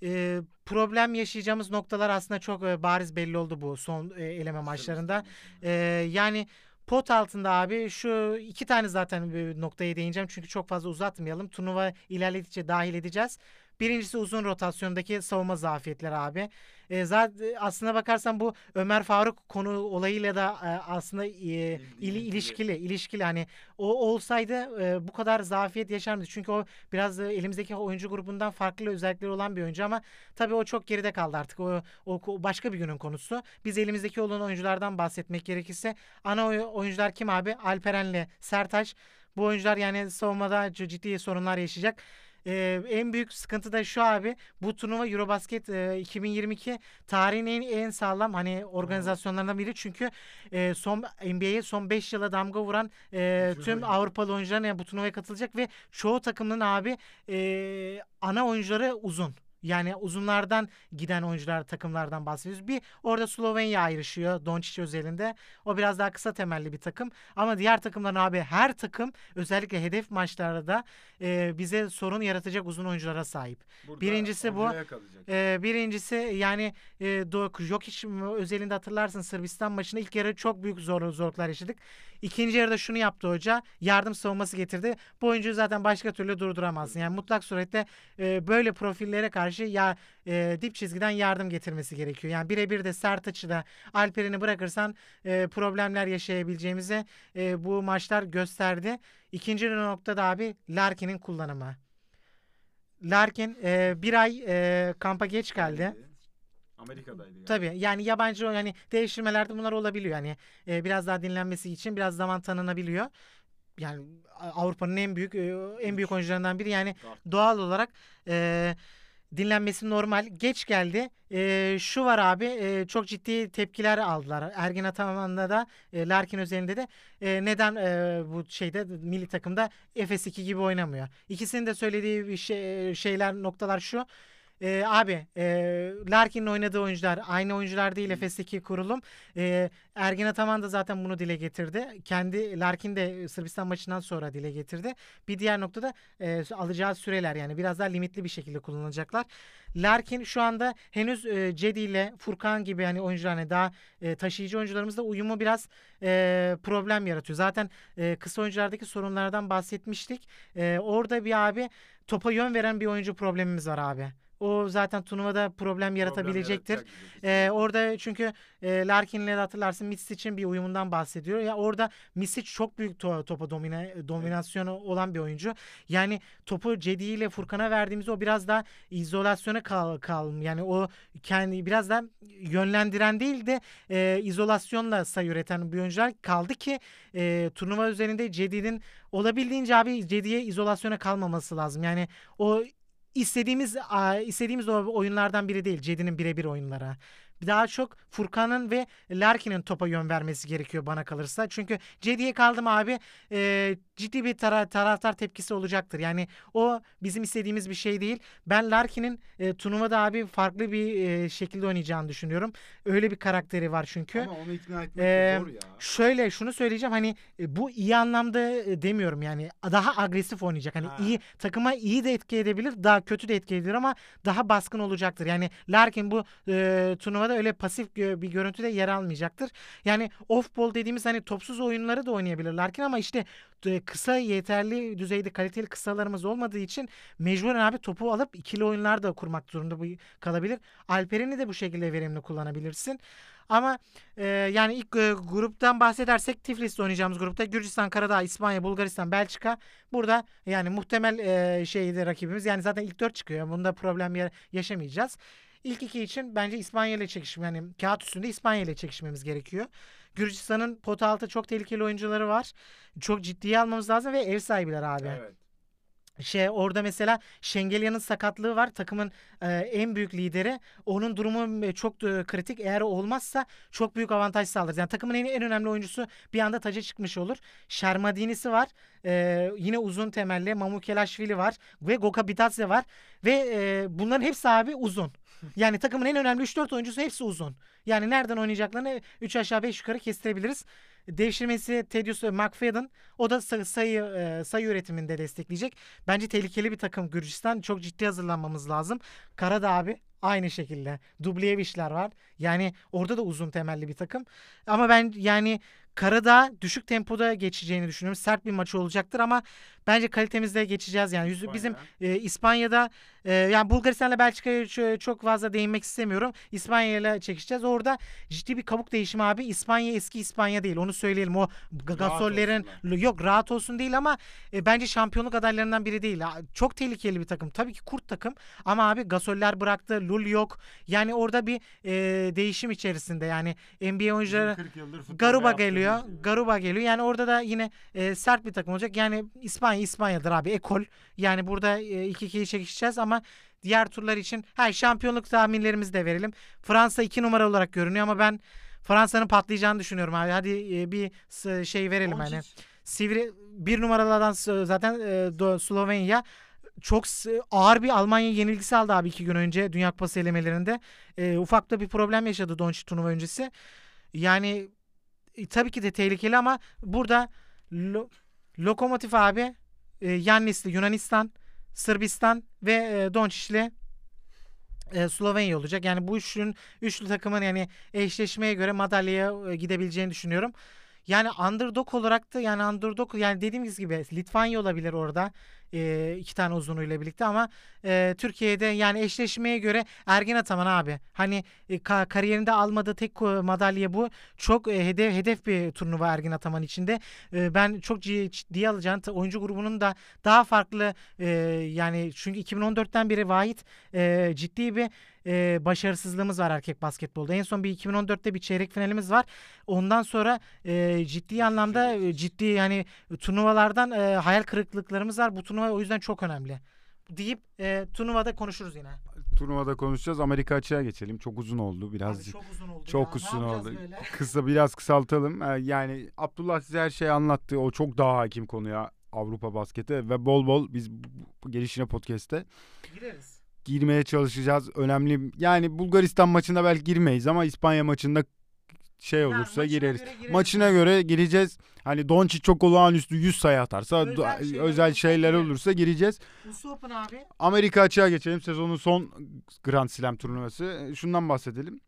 e, problem yaşayacağımız noktalar aslında çok bariz belli oldu bu son eleme maçlarında. Ee, yani pot altında abi şu iki tane zaten noktaya değineceğim. Çünkü çok fazla uzatmayalım. Turnuva ilerledikçe dahil edeceğiz. Birincisi uzun rotasyondaki savunma zafiyetleri abi. E, zaten aslına bakarsan bu Ömer Faruk konu olayıyla da e, aslında e, il, ilişkili. ilişkili hani o olsaydı e, bu kadar zafiyet yaşarmıydı. Çünkü o biraz e, elimizdeki oyuncu grubundan farklı özellikleri olan bir oyuncu ama tabii o çok geride kaldı artık. O, o, o başka bir günün konusu. Biz elimizdeki olan oyunculardan bahsetmek gerekirse ana oyuncular kim abi? Alperen'le Sertaç. Bu oyuncular yani savunmada ciddi sorunlar yaşayacak. Ee, en büyük sıkıntı da şu abi, bu turnuva Eurobasket e, iki bin yirmi iki tarihin en, en sağlam hani organizasyonlarından biri çünkü e, son N B A'ye son beş yıla damga vuran e, tüm Avrupalı oyuncuların yani bu turnuvaya katılacak ve çoğu takımın abi e, ana oyuncuları uzun. Yani uzunlardan giden oyuncular takımlardan bahsediyoruz. Bir orada Slovenya ayrışıyor Doncic özelinde. O biraz daha kısa temelli bir takım. Ama diğer takımların abi her takım özellikle hedef maçlarda e, bize sorun yaratacak uzun oyunculara sahip. Burada birincisi bu. E, birincisi yani e, Jokic özelinde hatırlarsın Sırbistan maçında ilk yarı çok büyük zor, zorluklar yaşadık. İkinci yarıda şunu yaptı hoca. Yardım savunması getirdi. Bu oyuncuyu zaten başka türlü durduramazsın. Yani mutlak surette e, böyle profillere karşı şey ya e, dip çizgiden yardım getirmesi gerekiyor. Yani birebir de Sertaç'ı da Alperen'i bırakırsan e, problemler yaşayabileceğimizi e, bu maçlar gösterdi. İkinci noktada abi Larkin'in kullanımı. Larkin e, bir ay e, kampa geç geldi. Amerika'daydı. Yani. Tabii yani yabancı yani değiştirmelerde bunlar olabiliyor. Yani e, biraz daha dinlenmesi için biraz zaman tanınabiliyor. Yani Avrupa'nın en büyük e, en büyük oyuncularından biri. Yani doğal olarak e, dinlenmesi normal. Geç geldi. E, şu var abi. E, çok ciddi tepkiler aldılar. Ergin Ataman'da da e, Larkin özelinde de e, neden e, bu şeyde milli takımda Efes iki gibi oynamıyor. İkisinin de söylediği bir şey, şeyler noktalar şu. E, abi e, Larkin'in oynadığı oyuncular aynı oyuncular değil. Efes iki kurulum. E, Ergin Ataman da zaten bunu dile getirdi. Kendi Larkin de Sırbistan maçından sonra dile getirdi. Bir diğer noktada e, alacağı süreler yani biraz daha limitli bir şekilde kullanılacaklar. Larkin şu anda henüz e, Cedi ile Furkan gibi hani oyuncular hani daha e, taşıyıcı oyuncularımızla uyumu biraz e, problem yaratıyor. Zaten e, kısa oyunculardaki sorunlardan bahsetmiştik. E, orada bir abi topa yön veren bir oyuncu problemimiz var abi. o zaten turnuvada problem yaratabilecektir. Problem yaratacak. Ee, orada çünkü e, Larkin'le de hatırlarsın Mitsic için bir uyumundan bahsediyor. Ya orada Mitsic çok büyük to topa domine dominasyonu evet. olan bir oyuncu. Yani topu Cedi ile Furkan'a verdiğimizde o biraz daha izolasyona kal kalm. Yani o kendi biraz daha yönlendiren değil de e, izolasyonla sayı üreten bir oyuncular kaldı ki e, turnuva üzerinde Cedi'nin olabildiğince abi Cedi'ye izolasyona kalmaması lazım. Yani o İstediğimiz istediğimiz oyunlardan biri değil. Cedi'nin birebir oyunlara. Daha çok Furkan'ın ve Larkin'in topa yön vermesi gerekiyor bana kalırsa. Çünkü Cedi'ye kaldım abi e, ciddi bir tara taraftar tepkisi olacaktır. Yani o bizim istediğimiz bir şey değil. Ben Larkin'in e, turnuvada abi farklı bir e, şekilde oynayacağını düşünüyorum. Öyle bir karakteri var çünkü. Ama onu ikna etmek e, zor ya. Şöyle şunu söyleyeceğim hani e, bu iyi anlamda e, demiyorum yani daha agresif oynayacak. Hani ha. iyi takıma iyi de etki edebilir, daha kötü de etki edebilir ama daha baskın olacaktır. Yani Larkin bu e, turnuvada öyle pasif bir görüntüde yer almayacaktır. Yani off-ball dediğimiz hani topsuz oyunları da oynayabilir Larkin ama işte kısa yeterli düzeyde kaliteli kısalarımız olmadığı için mecburen abi topu alıp ikili oyunlar da kurmak zorunda kalabilir. Alperen'i de bu şekilde verimli kullanabilirsin. Ama e, yani ilk e, gruptan bahsedersek Tiflis'te oynayacağımız grupta Gürcistan, Karadağ, İspanya, Bulgaristan, Belçika. Burada yani muhtemel e, şeyde rakibimiz. Yani zaten ilk dört çıkıyor. Bunda problem yaşamayacağız. İlk iki için bence İspanya ile çekişme yani kağıt üstünde İspanya ile çekişmemiz gerekiyor. Gürcistan'ın pota altı çok tehlikeli oyuncuları var. Çok ciddiye almamız lazım ve ev sahibiler abi. Evet. Şey orada mesela Şengelya'nın sakatlığı var. Takımın e, en büyük lideri. Onun durumu çok e, kritik. Eğer olmazsa çok büyük avantaj sağlarız. Yani takımın en, en önemli oyuncusu bir anda taca çıkmış olur. Şermadini'si var. E, yine uzun temelli. Mamukelashvili var. Ve Goka Bitadze var. Ve e, bunların hepsi abi uzun. Yani takımın en önemli üç dört oyuncusu hepsi uzun. Yani nereden oynayacaklarını üç aşağı beş yukarı kestirebiliriz. Devşirmesi Tedious McFadden. O da sayı sayı üretiminde destekleyecek. Bence tehlikeli bir takım Gürcistan. Çok ciddi hazırlanmamız lazım. Karadağ abi aynı şekilde. Dubljeviçler var. Yani orada da uzun temelli bir takım. Ama ben yani Karadağ düşük tempoda geçeceğini düşünüyorum. Sert bir maç olacaktır ama bence kalitemizle geçeceğiz. Yani yüzü, bizim e, İspanya'da e, yani Bulgaristan'la Belçika'ya çok fazla değinmek istemiyorum. İspanya'yla çekişeceğiz. Orada ciddi bir kabuk değişimi abi. İspanya eski İspanya değil. Onu söyleyelim. O Gasollerin yok rahat olsun değil ama e, bence şampiyonluk adaylarından biri değil. Çok tehlikeli bir takım. Tabii ki kurt takım ama abi Gasoller bıraktı. Lul yok. Yani orada bir e, değişim içerisinde. Yani N B A oyuncuları Garuba geliyor. Garuba geliyor. Yani orada da yine e, sert bir takım olacak. Yani İspanya İspanya'dır abi. Ekol. Yani burada iki ikiyi e, çekişeceğiz ama diğer turlar için ha, şampiyonluk tahminlerimizi de verelim. Fransa iki numara olarak görünüyor ama ben Fransa'nın patlayacağını düşünüyorum abi. Hadi e, bir şey verelim on hani. Sivri bir numaralardan zaten e, Slovenya çok ağır bir Almanya yenilgisi aldı abi iki gün önce Dünya Kupası elemelerinde. E, ufak da bir problem yaşadı Doncic turnuva öncesi. Yani tabii ki de tehlikeli ama burada lo Lokomotif abi e, Yannis'li Yunanistan, Sırbistan ve e, Doncic'li e, Slovenya olacak. Yani bu üçlünün üçlü takımın yani eşleşmeye göre madalyaya e, gidebileceğini düşünüyorum. Yani underdog olarak da yani underdog yani dediğimiz gibi Litvanya olabilir orada e, iki tane uzunuyla birlikte ama e, Türkiye'de yani eşleşmeye göre Ergin Ataman abi hani e, ka kariyerinde almadığı tek madalya bu çok e, hedef hedef bir turnuva Ergin Ataman içinde e, ben çok ciddiye alacağını oyuncu grubunun da daha farklı e, yani çünkü iki bin on dörtten beri vahit e, ciddi bir Ee, başarısızlığımız var erkek basketbolda. En son bir iki bin on dörtte bir çeyrek finalimiz var. Ondan sonra e, ciddi anlamda e, ciddi yani turnuvalardan e, hayal kırıklıklarımız var. Bu turnuva o yüzden çok önemli. Deyip e, turnuvada konuşuruz yine. Turnuvada konuşacağız. Amerika açığa geçelim. Çok uzun oldu. Biraz abi çok uzun oldu. Çok uzun oldu. Kısa biraz kısaltalım. Yani Abdullah size her şeyi anlattı. O çok daha hakim konuya Avrupa baskete ve bol bol biz gelişine podcast'te gireriz. Girmeye çalışacağız. Önemli yani Bulgaristan maçında belki girmeyiz ama İspanya maçında şey olursa yani gireriz. Göre gireriz. Maçına göre gireceğiz. Hani Doncic çok olağanüstü yüz sayı atarsa özel, şeyler, özel şeyler olursa gireceğiz. Abi. Amerika açığa geçelim. Sezonun son Grand Slam turnuvası. Şundan bahsedelim.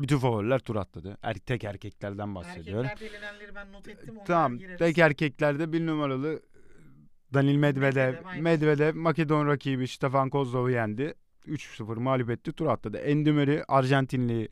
Bütün favoriler tur atladı. Er, tek erkeklerden bahsediyorum. Erkeklerde elenenleri ben not ettim. Tamam. Gireriz. Tek erkeklerde bir numaralı Danil Medvedev, Medvedev, Medvedev Makedon rakibi Stefan Kozlov'u yendi. üç sıfır mağlup etti. Tur atladı. Endümer'i, Arjantinli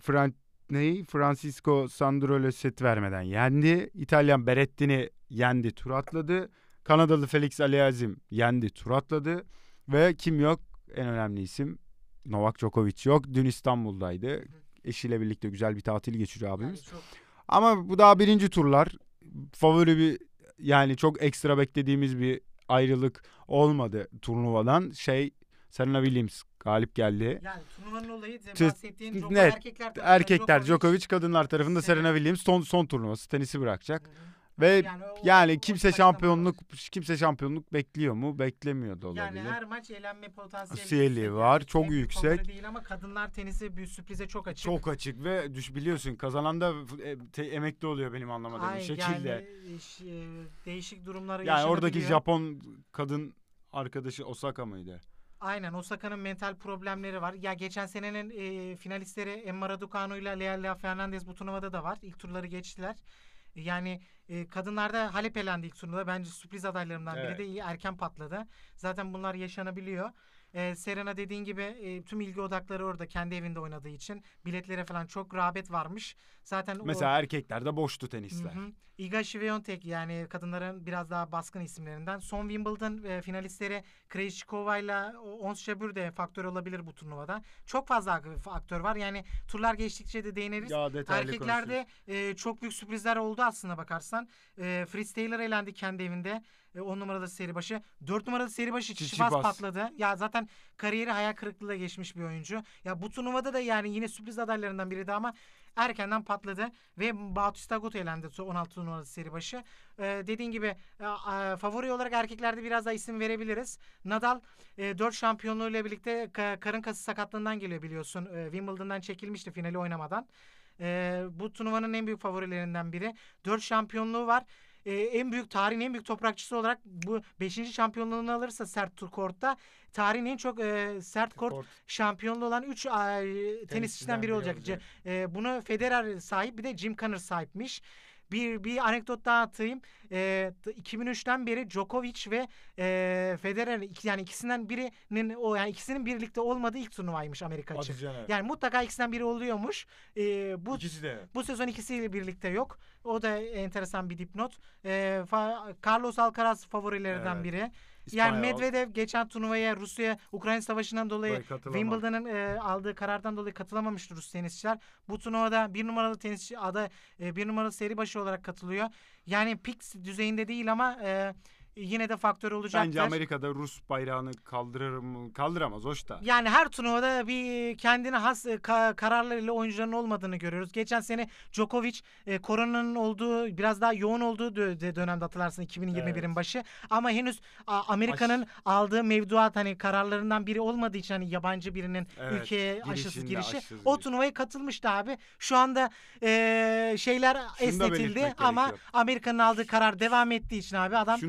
Fran neyi? Francisco Sandrol'e set vermeden yendi. İtalyan Berettin'i yendi. Tur atladı. Kanadalı Felix Aliazim yendi. Tur atladı. Ve kim yok? En önemli isim Novak Djokovic yok. Dün İstanbul'daydı. Eşiyle birlikte güzel bir tatil geçiriyor abimiz. Yani çok... Ama bu daha birinci turlar. Favori bir, yani çok ekstra beklediğimiz bir ayrılık olmadı turnuvadan. Şey, Serena Williams galip geldi. Yani turnuvanın olayı bahsettiğin Djokovic, evet, erkekler tarafında. Erkekler Djokovic, kadınlar tarafında Serena Williams son son turnuvası, tenisi bırakacak. Hı hı. Ve yani, o, yani kimse şampiyonluk kimse şampiyonluk bekliyor mu? Beklemiyor da olabilir. Yani her maç elenme potansiyeli var. Yani çok yüksek. Değil ama kadınlar tenisi bir sürprize çok açık. Çok açık ve düş biliyorsun kazanan da e, emekli oluyor benim anlamadığım Ay, bir şekilde. Yani e, değişik durumlara yaşanabiliyor. Yani oradaki Japon kadın arkadaşı Osaka mıydı? Aynen, Osaka'nın mental problemleri var. Ya geçen senenin e, finalistleri Emma Raducanu ile Leila Fernandez bu turnuvada da var. İlk turları geçtiler. Yani e, kadınlarda Halep elendi ilk turnuvada. Bence sürpriz adaylarımdan evet. biri de iyi, erken patladı. Zaten bunlar yaşanabiliyor. E, Serena dediğin gibi e, tüm ilgi odakları orada, kendi evinde oynadığı için biletlere falan çok rağbet varmış. Zaten mesela o... erkeklerde boştu tenisler. Hı-hı. Iga Świątek, yani kadınların biraz daha baskın isimlerinden. Son Wimbledon e, finalistleri Krejcikova ile Ons Jabeur de faktör olabilir bu turnuvada. Çok fazla faktör var. Yani turlar geçtikçe de değiniriz. Ya, detaylı erkeklerde e, çok büyük sürprizler oldu aslında bakarsan. E, Fritz Taylor elendi kendi evinde. on numaralı seri başı. dört numaralı seri başı Çiçibas patladı. Ya zaten kariyeri hayal kırıklığıyla geçmiş bir oyuncu. Ya bu turnuvada da yani yine sürpriz adaylarından biriydi ama erkenden patladı ve Bautista Agut elendi on altı numaralı seri başı. Ee, dediğin gibi e, e, favori olarak erkeklerde biraz daha isim verebiliriz. Nadal e, dört şampiyonluğuyla birlikte ka- karın kası sakatlığından geliyor biliyorsun. E, Wimbledon'dan çekilmişti finali oynamadan. E, bu turnuvanın en büyük favorilerinden biri. dört şampiyonluğu var. Ee, en büyük, tarihin en büyük toprakçısı olarak bu beşinci şampiyonluğunu alırsa sert kortta, tarihin en çok e, sert kort, kort şampiyonluğu olan üç e, tenisçiden biri olacak. olacak. E, bunu Federer sahip, bir de Jim Connor sahipmiş. Bir bir anekdot daha atayım. E, iki bin üçten beri Djokovic ve e, Federer, yani ikisinden birinin o yani ikisinin birlikte olmadığı ilk turnuvaymış Amerika için. Yani mutlaka ikisinden biri oluyormuş. E, bu İkisi de. Bu sezon ikisiyle birlikte yok. O da enteresan bir dipnot. E, fa, Carlos Alcaraz favorilerinden evet. biri. İspanyol. Yani Medvedev geçen turnuvaya Rusya Ukrayna savaşından dolayı Wimbledon'ın e, aldığı karardan dolayı katılamamıştı Rus tenisçiler. Bu turnuvada bir numaralı tenisçi ada e, bir numaralı seri başı olarak katılıyor. Yani Pix düzeyinde değil ama e, yine de faktör olacaktır. Bence Amerika'da Rus bayrağını kaldırır mı? Kaldıramaz hoş da. Yani her turnuvada bir kendine has ka- kararlarıyla oyuncuların olmadığını görüyoruz. Geçen sene Djokovic e, koronanın olduğu, biraz daha yoğun olduğu dönemde hatırlarsın iki bin yirmi birin evet. başı. Ama henüz a, Amerika'nın Aş... aldığı mevduat hani kararlarından biri olmadığı için hani yabancı birinin evet, ülkeye aşısız girişi. Aşısız o turnuvaya katılmıştı abi. Şu anda e, şeyler Şunu esnetildi ama gerekiyor. Amerika'nın aldığı karar devam ettiği için abi adam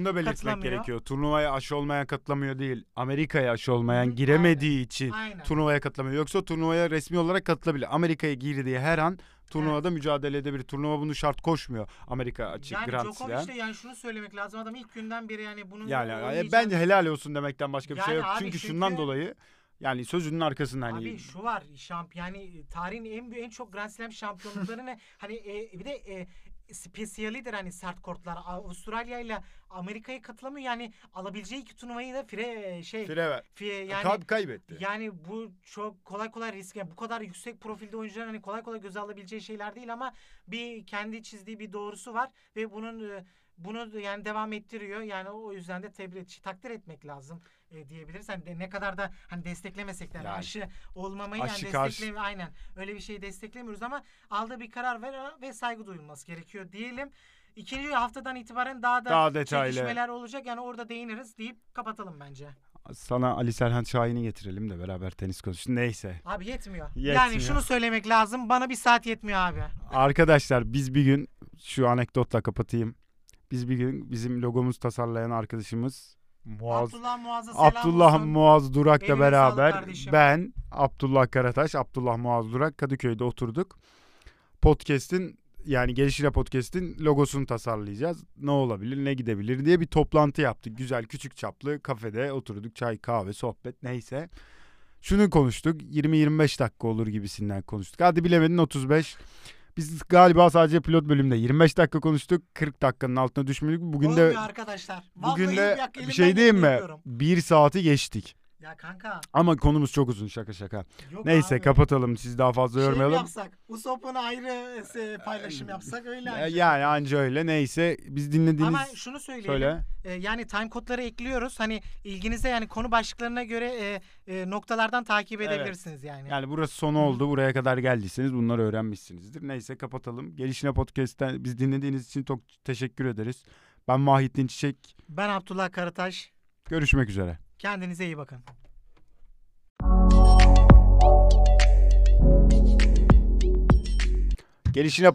gerekiyor. Turnuvaya aşı olmayan katılamıyor değil. Amerika'ya aşı olmayan giremediği Aynen. için Aynen. turnuvaya katılamıyor. Yoksa turnuvaya resmi olarak katılabilir. Amerika'ya girdiği her an turnuvada evet. mücadele edebilir. Turnuva bunu şart koşmuyor. Amerika açık yani Grand Slam. Yani Djokovic'te yani şunu söylemek lazım. Adam ilk günden beri yani bunun yani, yani bence helal olsun demekten başka bir yani şey yok. Abi, çünkü, çünkü şundan dolayı yani sözünün arkasından. Abi hani... şu var. Şamp yani tarihin en en çok Grand Slam şampiyonluklarını hani e, bir de e, spesiyalidir hani sert kortlar. Avustralya ile Amerika'ya katılamıyor. Yani alabileceği iki turnuvayı da fire şey fire, fire yani Kay- kaybetti. Yani bu çok kolay kolay risk. Yani bu kadar yüksek profilde oyuncuların hani kolay kolay göze alabileceği şeyler değil ama bir kendi çizdiği bir doğrusu var ve bunun bunu yani devam ettiriyor. Yani o yüzden de tebrik takdir etmek lazım e, diyebiliriz. Hani ne kadar da hani desteklemesek de yani yani. aşı olmamayı aşı yani destekleme aynen öyle bir şeyi desteklemiyoruz ama aldığı bir karar ver ve saygı duyulması gerekiyor diyelim. İkinci haftadan itibaren daha da daha detaylı çekişmeler olacak. Yani orada değiniriz deyip kapatalım bence. Sana Ali Serhan Şahin'i getirelim de beraber tenis konuşalım. Neyse. Abi yetmiyor. yetmiyor. Yani şunu söylemek lazım. Bana bir saat yetmiyor abi. Arkadaşlar biz bir gün şu anekdotla kapatayım. Biz bir gün bizim logomuz tasarlayan arkadaşımız Muaz, Abdullah Muaz'a selam olsun. Abdullah Muaz Durak'la beraber ben, Abdullah Karataş, Abdullah Muaz Durak Kadıköy'de oturduk. Podcast'in yani Gelişine Podcast'in logosunu tasarlayacağız. Ne olabilir, ne gidebilir diye bir toplantı yaptık. Güzel, küçük çaplı kafede oturduk. Çay, kahve, sohbet neyse. Şunu konuştuk. yirmi yirmi beş dakika olur gibisinden konuştuk. Hadi bilemedin otuz beş. Biz galiba sadece pilot bölümde yirmi beş dakika konuştuk. kırk dakikanın altına düşmedik. Bugün olmuyor de arkadaşlar. Bugün vallahi de bir, bir şey diyeyim mi? bir saati geçtik. Ya kanka. Ama konumuz çok uzun, şaka şaka. Yok neyse abi, kapatalım, siz daha fazla şey yormayalım. Şey yapsak, Usop'un ayrı paylaşım yapsak öyle. Ya, anca. Yani anca öyle, neyse biz dinlediğiniz... Ama şunu söyleyeyim. Söyle. E, yani time kodları ekliyoruz. Hani ilginize, yani konu başlıklarına göre e, e, noktalardan takip edebilirsiniz, evet. Yani. Yani burası sonu oldu. Buraya kadar geldiyseniz bunları öğrenmişsinizdir. Neyse kapatalım. Gelişine Podcast'ten biz dinlediğiniz için çok teşekkür ederiz. Ben Mahittin Çiçek. Ben Abdullah Karataş. Görüşmek üzere. Kendinize iyi bakın. Gelişine